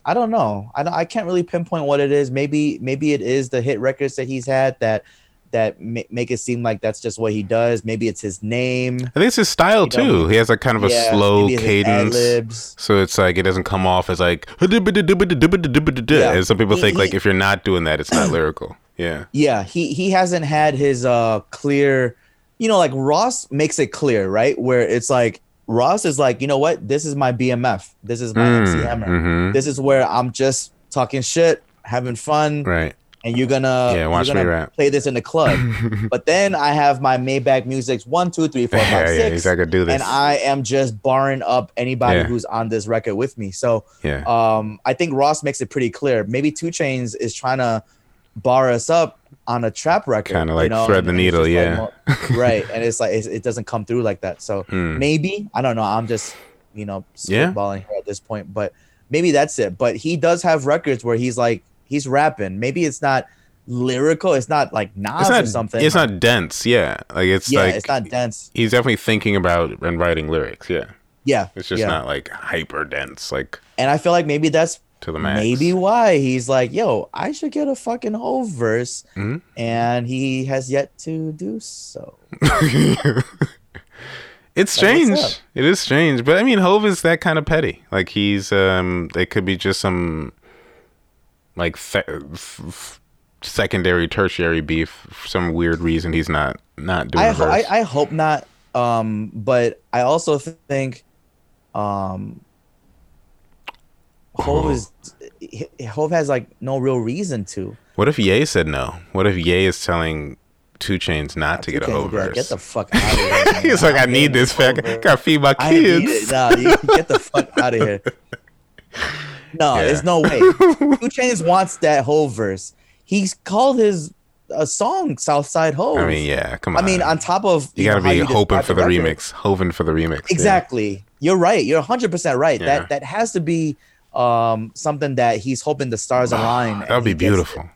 I don't know. I I can't really pinpoint what it is. Maybe maybe it is the hit records that he's had that that ma- make it seem like that's just what he does. Maybe it's his name. I think it's his style you too. Know? He has like kind of a yeah, slow cadence, so it's like it doesn't come off as like. Yeah. And some people he, think he, like if you're not doing that, it's not lyrical. Yeah. Yeah. He he hasn't had his uh clear, you know, like Ross makes it clear, right? Where it's like Ross is like, you know what? This is my B M F. This is my mm, M C Hammer. Mm-hmm. This is where I'm just talking shit, having fun, right? And you're gonna, yeah, watch you're gonna me rap. Play this in the club. But then I have my Maybach Music's one, two, three, four, five, yeah, six. Yeah, exactly. Do this. And I am just barring up anybody yeah. who's on this record with me. So yeah. um, I think Ross makes it pretty clear. Maybe two Chainz is trying to bar us up on a trap record. Kind of like you know? thread and the needle, yeah. Like, right. And it's like, it, it doesn't come through like that. So mm. maybe, I don't know. I'm just, you know, spitballing yeah. here at this point. But maybe that's it. But he does have records where he's like, he's rapping. Maybe it's not lyrical. It's not like Nas it's not, or something. It's not dense. Yeah, like it's yeah, like it's not dense. He's definitely thinking about and writing lyrics. Yeah, yeah. It's just yeah. not like hyper dense. Like, and I feel like maybe that's to the max. Maybe why he's like, yo, I should get a fucking whole verse, mm-hmm. and he has yet to do so. It's strange. It is strange, but I mean, Hov is that kind of petty. Like he's um, it could be just some. Like fe- f- secondary, tertiary beef. For some weird reason, he's not not doing. I, ho- I, I hope not. Um, but I also think, um, Hov oh. is Hov has like no real reason to. What if Ye said no? What if Ye is telling two Chainz not, not to get a Hov verse? Like, get the fuck out of here! Man. He's like, I, I need this. Fuck, I gotta feed my kids. I need it. Nah, you get the fuck out of here. No, yeah. there's no way. two Chainz wants that whole verse. He's called his a uh, song Southside Hov. I mean, yeah, come on. I mean, on top of you, you gotta know, be hoping for the record. remix, hovin' for the remix. Exactly. Yeah. You're right. You're one hundred percent right. Yeah. That that has to be um, something that he's hoping the stars wow. align. That'd be beautiful. It.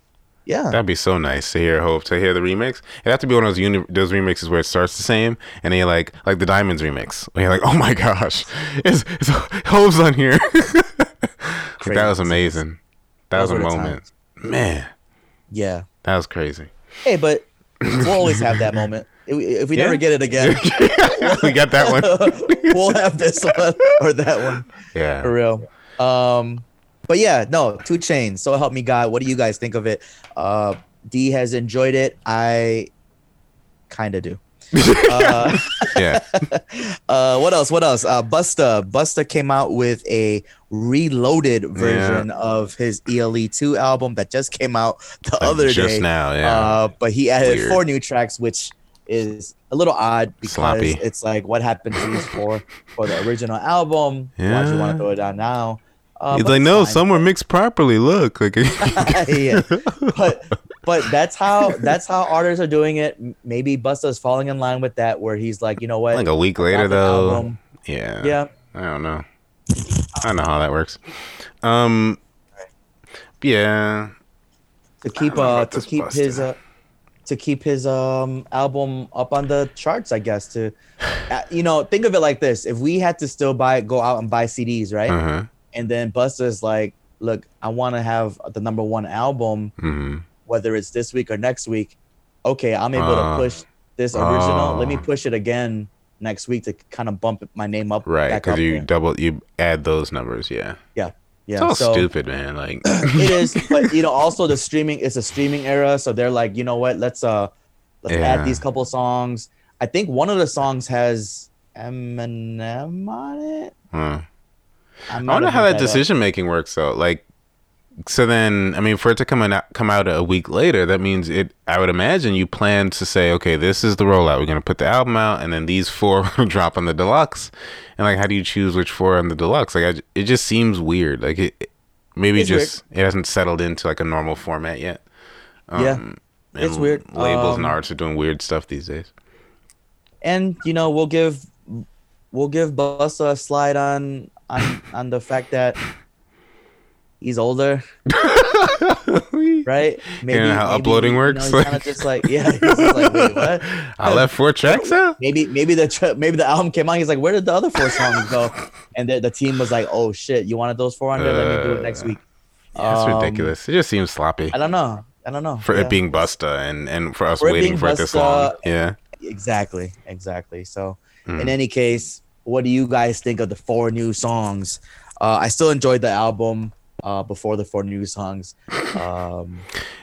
Yeah, that'd be so nice to hear Hov to hear the remix. It'd have to be one of those uni- those remixes where it starts the same and then you're like like the Diamonds remix. Where you're like, oh my gosh, it's, it's Hov's on here. That was amazing. That was a moment. Man. Yeah. That was crazy. Hey, but we'll always have that moment. If we yeah. never get it again. We got that one. We'll have this one or that one. Yeah. For real. Um, but yeah, no, two Chainz. So Help Me God. What do you guys think of it? Uh, D has enjoyed it. I kind of do. uh, yeah. uh, what else? What else? Uh, Busta. Busta came out with a reloaded version yeah. of his E L E two album that just came out the like other just day. Just now, yeah. Uh, but he added Weird. four new tracks, which is a little odd because Sloppy. It's like, what happened to these four for the original album? Yeah. Why do you want to throw it down now? Uh, He's like, no, fine. Some were mixed properly. Look, like, yeah. but but that's how that's how artists are doing it. Maybe Busta's falling in line with that, where he's like, you know what? Like a week later, though. Album. Yeah. Yeah. I don't know. I don't know how that works. Um. Yeah. To keep uh to keep Busta. his uh to keep his um album up on the charts, I guess. To uh, you know, think of it like this: if we had to still buy go out and buy C Ds, right? Uh-huh. And then Busta's like, look, I want to have the number one album, mm-hmm. whether it's this week or next week. Okay, I'm able uh, to push this original. Uh, Let me push it again next week to kind of bump my name up. Right, because you there. double, you add those numbers, yeah. Yeah, yeah. It's all so, stupid, man. Like it is, but you know, also the streaming. It's a streaming era, so they're like, you know what? Let's uh, let's yeah. add these couple songs. I think one of the songs has Eminem on it. Huh. I wonder how that, that decision up. making works though. Like, so then, I mean, for it to come out come out a week later, that means it. I would imagine you plan to say, okay, this is the rollout. We're gonna put the album out, and then these four drop on the deluxe. And like, how do you choose which four on the deluxe? Like, I, it just seems weird. Like, it maybe it's just weird. It hasn't settled into like a normal format yet. Um, yeah, it's weird. Labels um, and artists are doing weird stuff these days. And you know, we'll give we'll give Busta a slide on. On, on the fact that he's older, right? Maybe, you know how maybe, uploading you know, works. He's like... kind of just like, yeah, he's just like, wait, what? I left four tracks out. Maybe, maybe the tra- maybe the album came out. He's like, where did the other four songs go? And the, the team was like, oh shit, you wanted those four hundred? Uh, Let me do it next week. Yeah, that's um, ridiculous. It just seems sloppy. I don't know. I don't know. For yeah. it being Busta and, and for us for waiting for Busta, it this long. Yeah. Exactly. Exactly. So mm. in any case, what do you guys think of the four new songs? Uh, I still enjoyed the album uh, before the four new songs. Um,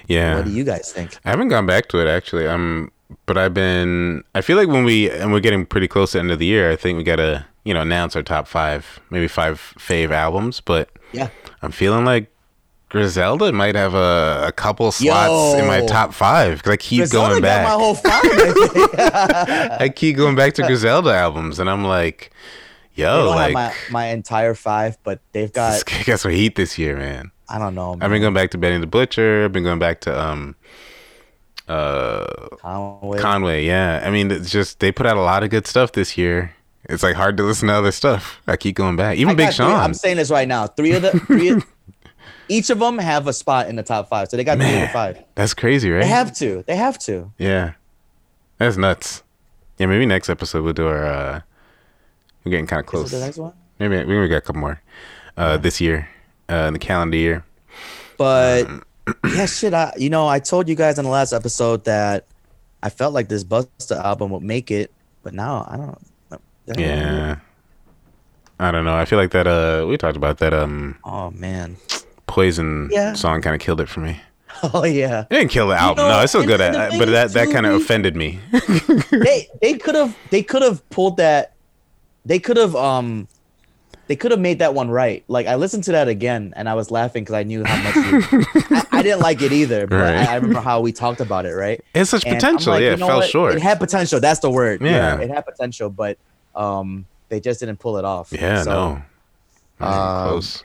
yeah. What do you guys think? I haven't gone back to it, actually. Um, but I've been, I feel like when we, and we're getting pretty close to the end of the year, I think we got to, you know, announce our top five, maybe five fave albums. But yeah, I'm feeling like Griselda might have a, a couple slots Yo. in my top five because I keep Griselda going back. Got my whole five, I think. I keep going back to Griselda albums, and I'm like, yo, like my, my entire five, but they've got got some heat this year, man. I don't know, man. I've been going back to Benny the Butcher. I've been going back to um, uh, Conway. Conway, yeah. I mean, it's just they put out a lot of good stuff this year. It's like hard to listen to other stuff. I keep going back. Even Big Sean. Three, I'm saying this right now. Three of the three. Of, each of them have a spot in the top five, so they got Man, three in the five. That's crazy, right? They have to. They have to. Yeah, that's nuts. Yeah, maybe next episode we'll do our. Uh, we're getting kind of close. The next one? Maybe, maybe we got a couple more uh, yeah. this year, uh, in the calendar year. But um, yeah, shit. I, you know, I told you guys in the last episode that I felt like this Busta album would make it, but now I don't. Yeah, I don't know. I feel like that. Uh, we talked about that. Um. Oh man, Poison yeah. song kind of killed it for me. Oh yeah, it didn't kill the album. You know, no, it's still good at, but that that kind of offended me. they they could have they could have pulled that. They could have um, they could have made that one right. Like I listened to that again and I was laughing because I knew how much. It, I, I didn't like it either, but right. I, I remember how we talked about it. Right, it's such and potential. Like, yeah, you know it fell what? short. It had potential. That's the word. Yeah, yeah it had potential, but. Um, they just didn't pull it off. Yeah, so, no. Um, close.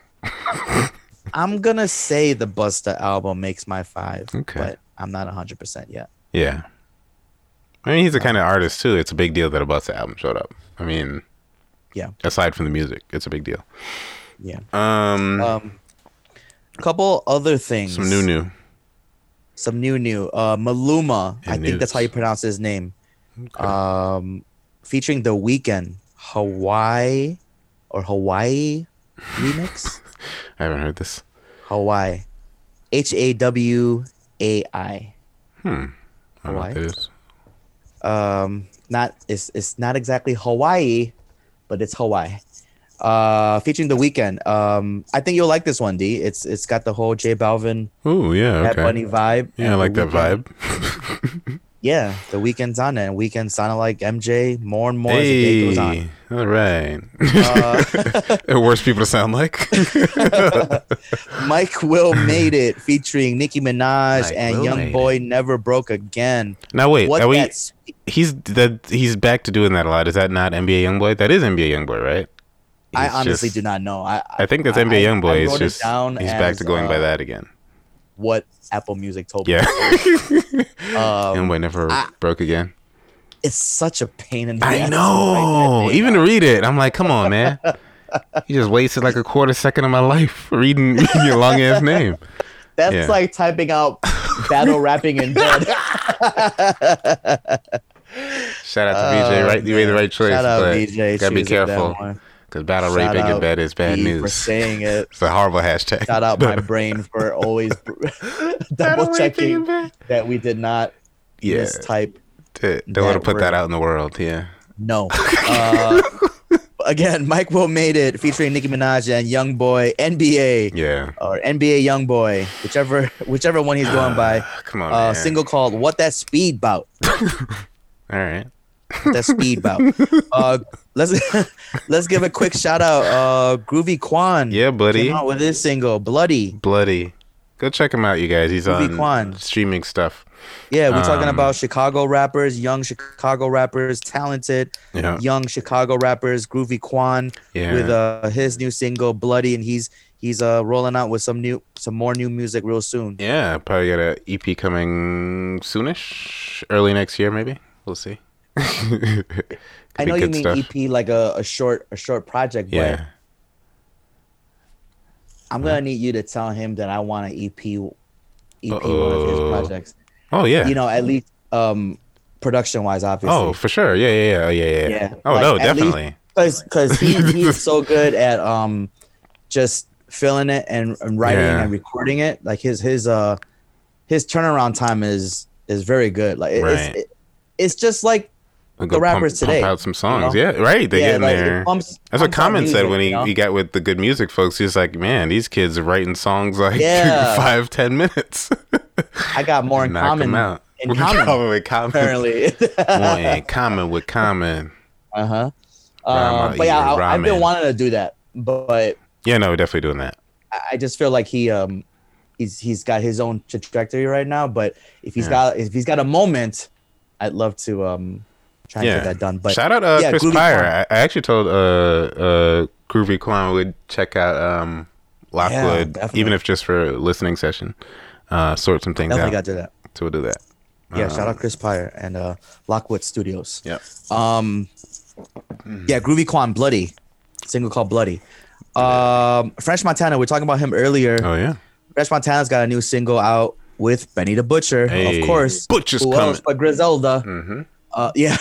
I'm going to say the Busta album makes my five, okay. but I'm not one hundred percent yet. Yeah. I mean, he's the kind of artist, too. It's a big deal that a Busta album showed up. I mean, yeah. aside from the music, it's a big deal. Yeah. Um, um couple other things. Some new, new. Some new, new. Uh, Maluma, and I news. think that's how you pronounce his name. Okay. Um, Featuring The Weeknd, Hawaii or Hawaii remix. I haven't heard this. Hawaii, H A W A I. Hmm. I don't know what that is. Um, not it's it's not exactly Hawaii, but it's Hawaii. Uh, featuring The Weeknd. Um, I think you'll like this one, D. It's it's got the whole J Balvin. Oh yeah, okay. Bad Bunny vibe. Yeah, I like that vibe. Yeah, The Weeknd's on it, and Weeknd sounded like M J more and more hey, as the day goes on. All right. Uh, the worst people to sound like. Mike Will Made It featuring Nicki Minaj Mike and Will Youngboy Never Broke Again. Now wait, what are we, he's that he's back to doing that a lot. Is that not N B A Youngboy? That is N B A Youngboy, right? He's I honestly just, do not know. I I think that's I, N B A Youngboy. It's just it he's as, back to going uh, by that again. What Apple Music told me. Yeah. um, and we never I, broke again. It's such a pain in the ass. I know. Right Even to read it, I'm like, come on, man. You just wasted like a quarter second of my life reading, reading your long ass name. That's yeah. like typing out battle rapping in bed. Shout out to B J. Right, you made the right choice. Shout out but B J. Gotta be careful. Because battle Shout raping in bed is bad news. For saying it. It's a horrible hashtag. Shout out my brain for always double checking that we did not yeah. mistype. Don't want to put word. that out in the world. Yeah. No. Uh, again, Mike Will Made It featuring Nicki Minaj and Youngboy N B A. Yeah. Or N B A Youngboy, whichever whichever one he's going by. Uh, come on. Uh, single called "What That Speed Bout." All right. That speed bout. Uh, let's let's give a quick shout out. Uh, Groovy Quan. Yeah, buddy. Came out with this single, Bloody. Bloody. Go check him out, you guys. He's Groovy on Quan. Streaming stuff. Yeah, we're um, talking about Chicago rappers, young Chicago rappers, talented yeah. young Chicago rappers. Groovy Quan yeah. with uh, his new single, Bloody, and he's he's uh, rolling out with some new some more new music real soon. Yeah, probably got an E P coming soonish, early next year maybe. We'll see. I know you mean stuff. E P like a, a short a short project, yeah. but I'm yeah. gonna need you to tell him that I want an E P E P Uh-oh. one of his projects. Oh yeah, you know at least um, production wise, obviously. Oh for sure, yeah yeah yeah yeah yeah. yeah. Oh like, no, definitely. Because he, he's so good at um just filling it and, and writing yeah. and recording it. Like his his uh his turnaround time is is very good. Like it, right. it's it, it's just like I'll the rappers pump, today. Pump out some songs, you know? yeah, right? They yeah, get in like, there. Pumps, That's what Common said when he, you know? he got with the Good Music folks. He's like, man, these kids are writing songs like yeah. five, ten minutes. I got more in Knock common. Out. In We're common, common with Common. Apparently, more in common with Common. Uh huh. Um, but yeah, I, I've been wanting to do that, but yeah, no, we're definitely doing that. I just feel like he, um, he's he's got his own trajectory right now. But if he's yeah. got if he's got a moment, I'd love to um try yeah. and get that done. But shout out uh, yeah, Chris Groovy Pyre. I, I actually told uh uh Groovy Quan would check out um Lockwood, yeah, even if just for a listening session. Uh, sort some things definitely out. Definitely got to do that. So we'll do that. Yeah, um, shout out Chris Pyre and uh Lockwood Studios. Yeah. Um. Yeah, Groovy Quan, Bloody, single called Bloody. Um, French Montana, we are talking about him earlier. Oh yeah, French Montana's got a new single out with Benny the Butcher, hey, of course. Butcher's who coming, else but Griselda. Mm-hmm. Uh, yeah,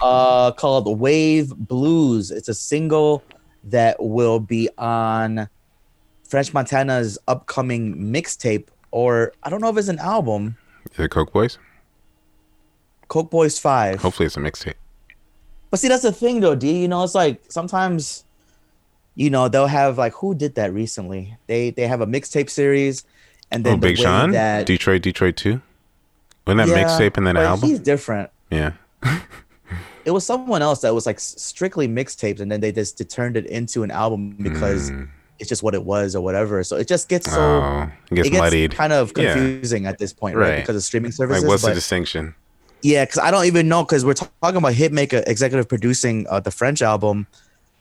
uh, called Wave Blues. It's a single that will be on French Montana's upcoming mixtape, or I don't know if it's an album. Is it Coke Boys? Coke Boys Five. Hopefully, it's a mixtape. But see, that's the thing, though, D. You know, it's like sometimes, you know, they'll have like who did that recently? They they have a mixtape series, and then oh, the Big Sean, that... Detroit, Detroit Two. Wasn't that yeah, mixtape and then an album? He's different. Yeah. It was someone else that was like strictly mixtapes, and then they just they turned it into an album because mm. it's just what it was or whatever. So it just gets so oh, it gets, it gets muddied, kind of confusing yeah. at this point, right? right? Because of streaming services. Like, what's but... the distinction? Yeah, because I don't even know, because we're t- talking about Hitmaker executive producing uh, the French album.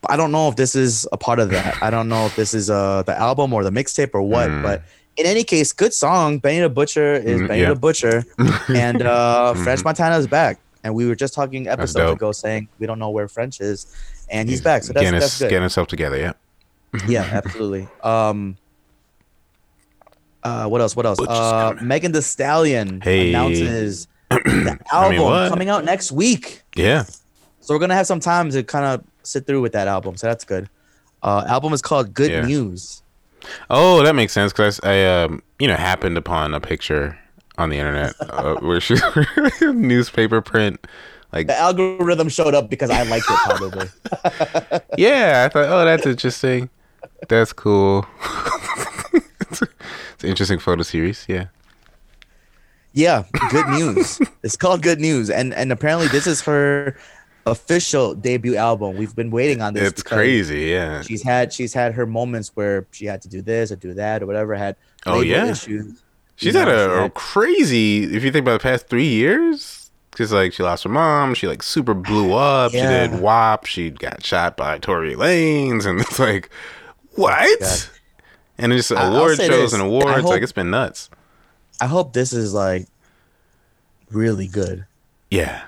But I don't know if this is a part of that. I don't know if this is uh, the album or the mixtape or what. Mm. But in any case, good song. Benny the Butcher is mm, Benny yeah. the Butcher. And uh, French Montana is back. And we were just talking episodes ago saying we don't know where French is. And he's, he's back. So that's, getting, that's good. Getting himself together, yeah. Yeah, absolutely. Um, uh, what else? What else? Uh, Megan Thee Stallion hey. announces... the album I mean, coming out next week. Yeah. So we're going to have some time to kind of sit through with that album. So that's good. Uh, album is called Good yeah. News. Oh, that makes sense. Because I, I um, you know, happened upon a picture on the internet uh, where she newspaper print. Like the algorithm showed up because I liked it probably. Yeah. I thought, oh, that's interesting. That's cool. It's an interesting photo series. Yeah. Yeah, Good News. It's called Good News, and and apparently this is her official debut album. We've been waiting on this. It's crazy, yeah. She's had she's had her moments where she had to do this or do that or whatever. Had oh yeah, issues. She's you know, had a, she had. a crazy. If you think about the past three years, because like she lost her mom, she like super blew up. Yeah. She did W A P. She got shot by Tory Lanez, and it's like what? God. And it's just award shows and awards. Hope- like it's been nuts. I hope this is like really good. Yeah,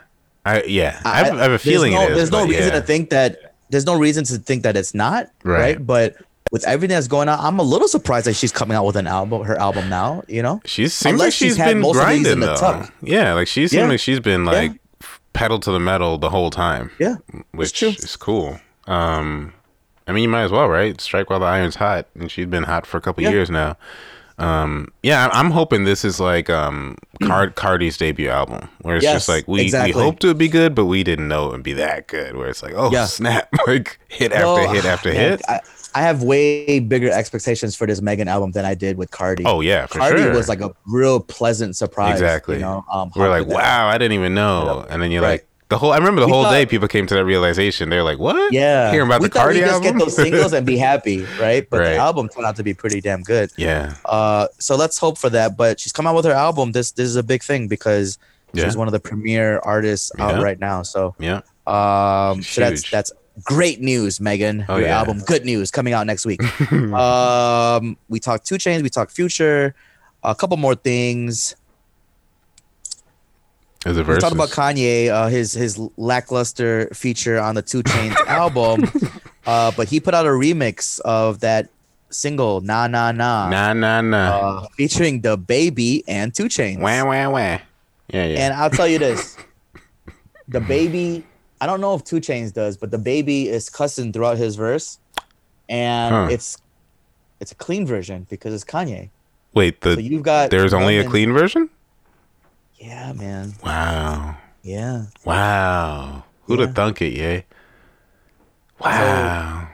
I yeah. I, I, have, I have a feeling no, it is. There's no reason yeah. to think that. There's no reason to think that it's not right. right. But with everything that's going on, I'm a little surprised that she's coming out with an album. Her album now, you know, she seems Unless like she's, she's been grinding though. Tuck. Yeah, like she seems yeah. like she's been like yeah. pedal to the metal the whole time. Yeah, which is cool. Um, I mean, you might as well, right? Strike while the iron's hot, and she's been hot for a couple yeah. years now. Um, yeah, I'm hoping this is like um, Card- Cardi's debut album, where it's yes, just like we, exactly. we hoped it would be good, but we didn't know it would be that good. Where it's like, oh yeah. snap, like hit no, after hit after man, hit. I, I have way bigger expectations for this Megan album than I did with Cardi. Oh yeah, for Cardi sure. was like a real pleasant surprise. Exactly. You know, um, we're like, wow, I didn't even know. And then you're right. like, the whole. I remember the we whole thought, day people came to that realization. They're like, what? Yeah, hearing about we the Cardi album. We thought we just get those singles and be happy, right? But right. the album turned out to be pretty damn good. Yeah. Uh, so let's hope for that. But she's come out with her album. This this is a big thing because yeah. she's one of the premier artists yeah. out right now. So yeah. Um. So that's that's great news, Megan. Oh, your yeah. album, Good News, coming out next week. um. We talked two Chainz. We talked Future. A couple more things. We talked about Kanye, uh, his his lackluster feature on the two Chainz album, uh, but he put out a remix of that single "Na Na Na" "Na Na Na" uh, featuring DaBaby and two Chainz. Wah wah wah. Yeah yeah. And I'll tell you this, DaBaby. I don't know if two Chainz does, but DaBaby is cussing throughout his verse, and huh. it's it's a clean version because it's Kanye. Wait, the so you've got there's only a clean version? Yeah, man. Wow. Yeah. Wow. Who'd have yeah. thunk it, yeah? Wow. So,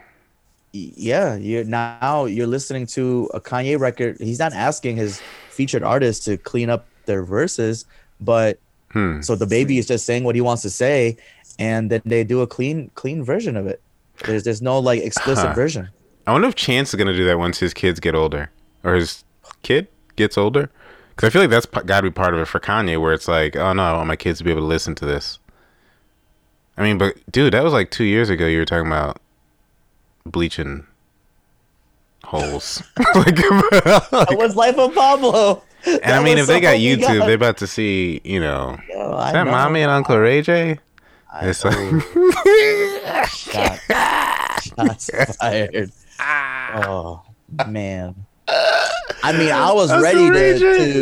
yeah, you're now you're listening to a Kanye record. He's not asking his featured artists to clean up their verses, but hmm. so DaBaby is just saying what he wants to say, and then they do a clean clean version of it. There's there's no like explicit huh. version. I wonder if Chainz is gonna do that once his kids get older, or his kid gets older, because I feel like that's gotta be part of it for Kanye, where it's like, oh no, I want my kids to be able to listen to this. I mean, but dude, that was like two years ago. You were talking about bleaching holes. Like, that was Life of Pablo. And that I mean, if so they got YouTube, God. They're about to see, you know, Yo, is that know. Mommy and Uncle Ray J? I it's know. Like Shot. Shots fired. Oh man. I mean, I was That's ready to,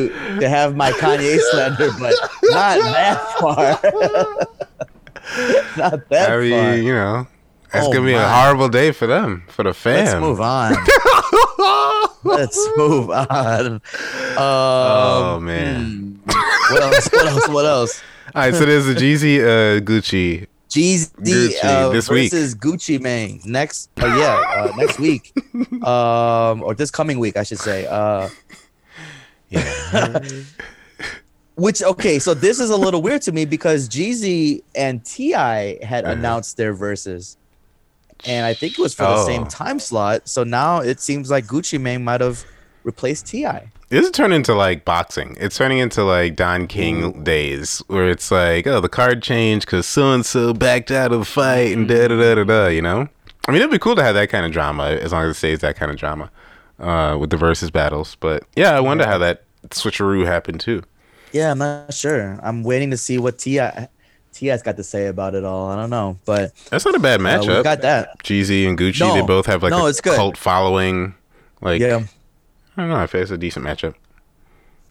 to to have my Kanye slander, but not that far. Not that I mean, far. You know, it's oh, gonna be my. a horrible day for them, for the fam. Let's move on. Let's move on. Um, oh man. Hmm. What else? What else? What else? All right, so there's the Jeezy uh, Gucci. Jeezy Gucci, uh, this week. This is Gucci Mane next. Uh, yeah, uh, next week, um, or this coming week, I should say. Uh, yeah. Which okay, so this is a little weird to me because Jeezy and T I had uh-huh. announced their verses, and I think it was for oh. the same time slot. So now it seems like Gucci Mane might have replaced T I. This is turning into like boxing. It's turning into like Don King days where it's like, oh, the card changed because so and so backed out of the fight and da da da da da. You know, I mean, it'd be cool to have that kind of drama as long as it stays that kind of drama uh, with the versus battles. But yeah, I wonder how that switcheroo happened too. Yeah, I'm not sure. I'm waiting to see what T I T I's got to say about it all. I don't know, but that's not a bad matchup. Uh, we got that. Jeezy and Gucci, no, they both have like no, a cult following. Like, yeah. I don't know. I feel it's a decent matchup.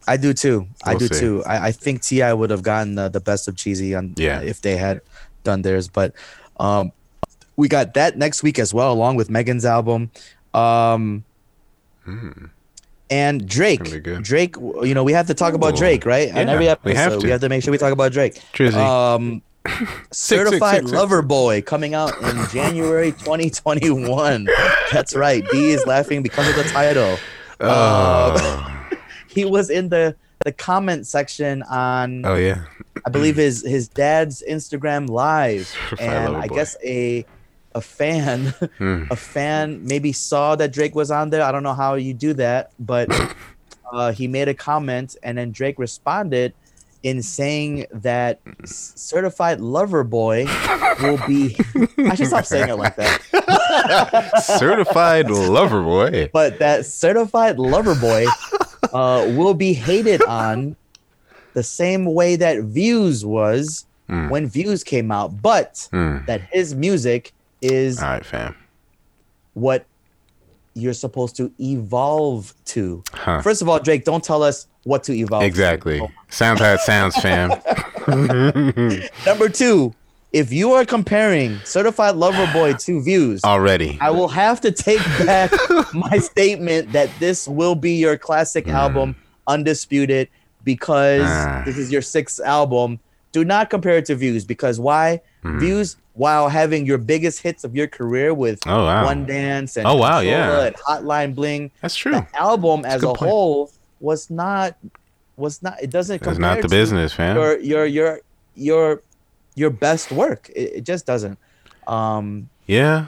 I do too. We'll I do see. too. I, I think T I would have gotten the, the best of Jeezy on yeah. uh, if they had done theirs. But um, we got that next week as well, along with Megan's album, um, mm. and Drake. Drake, you know, we have to talk Ooh. about Drake, right? Yeah, on every episode, we have to. We have to make sure we talk about Drake. Um, Certified Lover Boy coming out in January twenty twenty-one. That's right. D is laughing because of the title. Uh, oh. He was in the, the comment section on oh yeah I believe his his dad's Instagram live, and I boy. guess a a fan mm. a fan maybe saw that Drake was on there. I don't know how you do that, but uh, he made a comment, and then Drake responded in saying that Certified Lover Boy will be I should stop saying it like that. Certified Lover Boy. But that Certified Lover Boy uh, will be hated on the same way that Views was mm. when Views came out, but mm. that his music is All right, fam. what you're supposed to evolve to. Huh. First of all, Drake, don't tell us what to evolve exactly to. Oh. Sounds how it sounds, fam. Number two, if you are comparing Certified Lover Boy to Views already, I will have to take back my statement that this will be your classic mm. album, Undisputed, because uh. this is your sixth album. Do not compare it to Views, because why? Mm. Views, while having your biggest hits of your career with oh, wow. One Dance and, oh, wow, yeah. and Hotline Bling. That's true. The album That's as a, a whole was not was not it doesn't compare it's not the to business, fam. Your your your your your best work. It, it just doesn't. Um, yeah.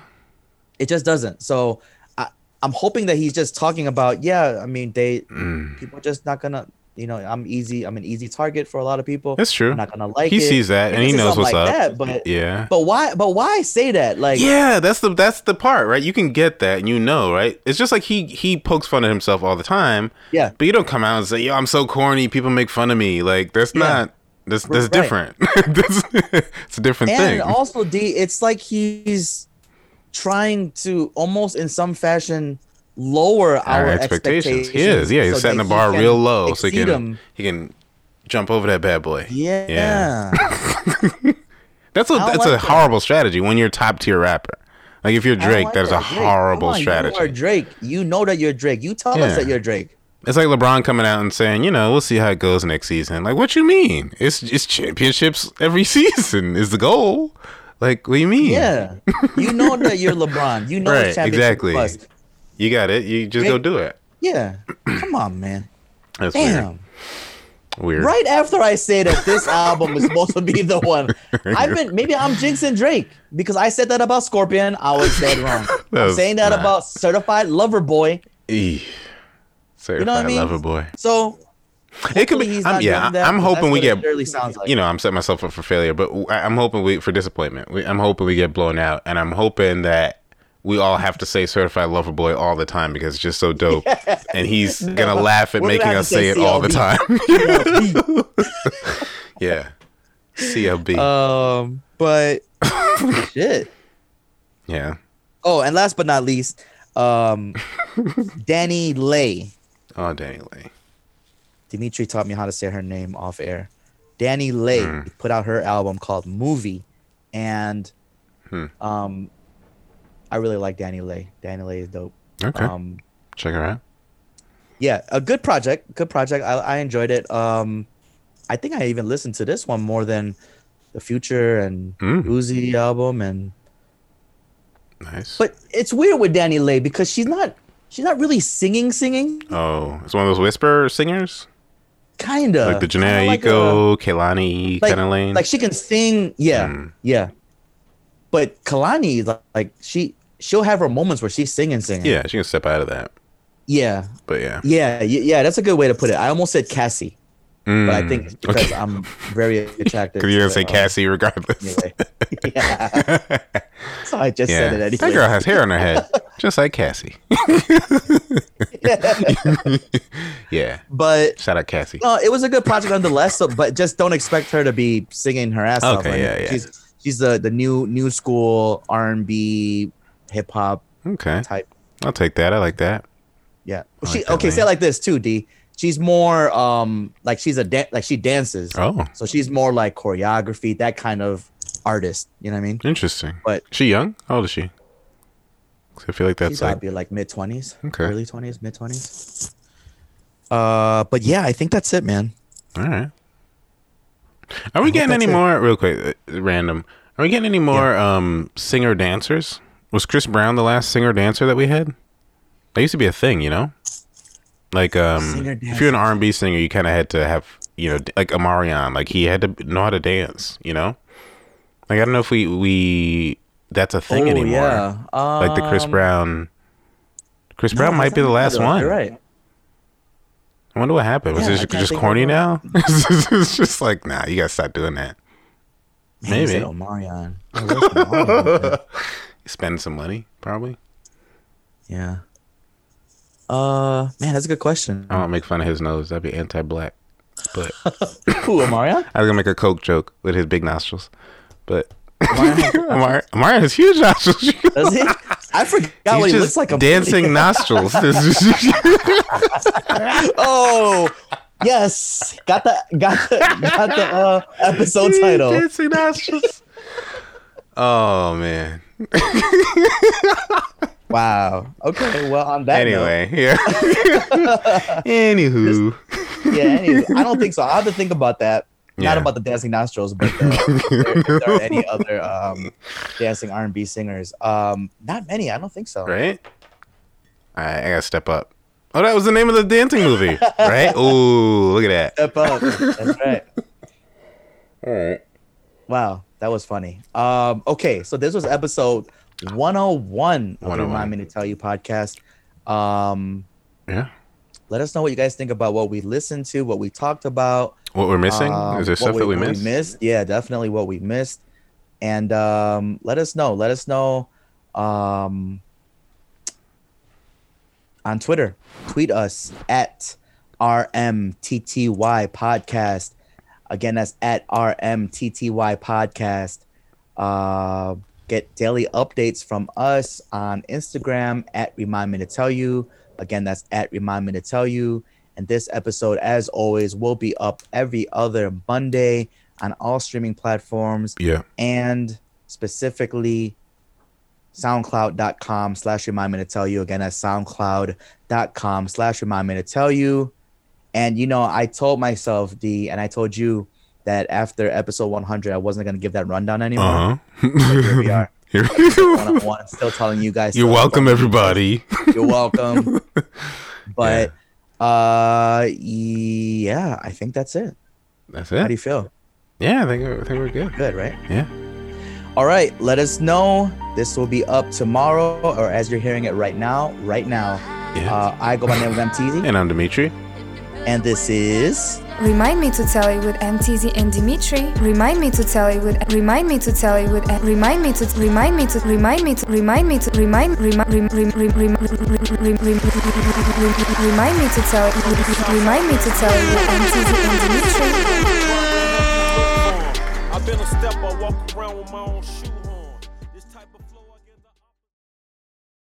It just doesn't. So I, I'm hoping that he's just talking about, yeah, I mean they mm. people are just not gonna You know, I'm easy. I'm an easy target for a lot of people. That's true. I'm not gonna like. He it. sees that, and he knows what's like up. That, but yeah, but why? But why say that? Like, yeah, that's the that's the part, right? You can get that, and you know, right? It's just like he he pokes fun at himself all the time. Yeah, but you don't come out and say, "Yo, I'm so corny. People make fun of me." Like, that's yeah. not that's that's right. different. that's, it's a different and thing. And also, D, it's like he's trying to almost, in some fashion, lower our, our expectations. expectations. He is, yeah. He's so setting the bar real low, so he can him. he can jump over that bad boy. Yeah, yeah. that's a that's like a that. horrible strategy when you're a top tier rapper. Like if you're Drake, like that's that. a horrible Drake. strategy. You are Drake. You know that you're Drake. You tell yeah. us that you're Drake. It's like LeBron coming out and saying, you know, we'll see how it goes next season. Like, what you mean? It's it's championships every season is the goal. Like, what do you mean? Yeah. You know that you're LeBron. You know right, it's championship exactly. Plus. You got it. You just go do it. Yeah. Come on, man. That's Damn. Weird. Weird. Right after I say that this album is supposed to be the one, I've been, maybe I'm jinxing Drake because I said that about Scorpion. I was dead wrong. I'm saying that not... about Certified Lover Boy. Eey. Certified you know what I mean? Lover Boy. So it could be. I'm, yeah, that, I'm hoping we get. Like. You know, I'm setting myself up for failure, but I'm hoping we for disappointment. We, I'm hoping we get blown out, and I'm hoping that we all have to say "Certified Lover Boy" all the time because it's just so dope, yeah. and he's no. gonna laugh at We're making us say, say it all the time. C L B yeah, C L B. Um, but shit. Yeah. Oh, and last but not least, um, Danny Lay. Oh, Danny Lay. Dimitri taught me how to say her name off air. Danny Lay mm. put out her album called Movie. And hmm. um, I really like Danny Lay. Danny Lay is dope. Okay. Um, Check her out. Yeah. A good project. Good project. I, I enjoyed it. Um, I think I even listened to this one more than the Future and mm. Uzi album. And nice. But it's weird with Danny Lay because she's not she's not really singing singing. Oh. It's one of those whisper singers? Kind of like the Janae like Aiko, Kehlani like, kind of lane. Like she can sing, yeah, mm. yeah. But Kehlani, like, like she, she'll have her moments where she's singing, singing. Yeah, she can step out of that. Yeah, but yeah, yeah, yeah. That's a good way to put it. I almost said Cassie, mm. but I think it's because okay. I'm very attractive. Because you're gonna so, say Cassie regardless. Anyway. Yeah, so I just yeah. said it anyway. That girl has hair on her head, just like Cassie. Yeah. Yeah, but shout out Cassie. No, it was a good project nonetheless. So, but just don't expect her to be singing her ass okay, off. Okay, like yeah, yeah. She's she's the, the new new school R and B hip hop. Okay, type. I'll take that. I like that. Yeah. I she like that okay. Lane. Say it like this too, D. She's more um like she's a da- like she dances. Oh, so she's more like choreography, that kind of artist. You know what I mean? Interesting. But she young? How old is she? I feel like that's she's like be like mid twenties, okay, early twenties, mid twenties. Uh, but yeah, I think that's it, man. All right. Are we getting any it. more? Real quick, random. Are we getting any more yeah. um singer dancers? Was Chris Brown the last singer dancer that we had? That used to be a thing, you know. Like um, if you're an R and B singer, you kind of had to have, you know, like Omarion, like he had to know how to dance, you know. Like I don't know if we we. That's a thing oh, anymore. Yeah. Um, like the Chris Brown. Chris no, Brown might be the last one. You're right. I wonder what happened. Was yeah, this just corny now? It's just like, nah, you gotta stop doing that. Man, maybe. Said Omarion. Omarion spend some money, probably. Yeah. Uh, man, that's a good question. I don't make fun of his nose. That'd be anti-black. But who, Omarion? I was gonna make a Coke joke with his big nostrils, but. Omarion Omarion has huge nostrils. Does he? I forgot what he looks like. Dancing nostrils. Oh yes, got the got the got the uh, episode title. Dancing nostrils. Oh man. Wow. Okay. Well, on that. Anyway, note. Yeah. Anywho. Just, yeah. Anywho. I don't think so. I have to think about that. Not yeah. about the dancing nostrils, but uh, if there, if there are any other um, dancing R and B singers. Um, not many. I don't think so. Right? All right. I got to step up. Oh, that was the name of the dancing movie, right? Ooh, look at that. Step Up. That's right. All right. Wow. That was funny. Um, okay. So this was episode one oh one of the Remind Me to Tell You podcast. Um, yeah. Let us know what you guys think about what we listened to, what we talked about. What we're missing? Um, Is there stuff we, that we missed? we missed? Yeah, definitely what we missed. And um, let us know. Let us know um, on Twitter. Tweet us at R M T T Y Podcast. Again, that's at R M T T Y Podcast. Uh, get daily updates from us on Instagram at Remind Me to Tell You. Again, that's at Remind Me to Tell You. And this episode, as always, will be up every other Monday on all streaming platforms. Yeah. And specifically soundcloud.com slash remind me to tell you. Again, that's soundcloud.com slash remind me to tell you. And, you know, I told myself, D, and I told you that after episode one hundred, I wasn't going to give that rundown anymore. Uh-huh. But here we are. Here we are. I'm still telling you guys. You're welcome, everybody. You're welcome. But, yeah. uh, yeah, I think that's it. That's it. How do you feel? Yeah, I think, I think we're good. Good, right? Yeah. All right, let us know. This will be up tomorrow, or as you're hearing it right now, right now. Yeah. Uh, I go by the name of M T Z. And I'm Dimitri. And this is Remind Me to Tell You with M T Z and Dimitri. Remind me to tell you with Remind me to tell you with Remind me to Remind me to Remind me to Remind me to Remind Remind Remind Remind me to tell Remind me to tell you with M T Z and Dimitri. Been a step, I walk around with my own shoe on. This type of flow I-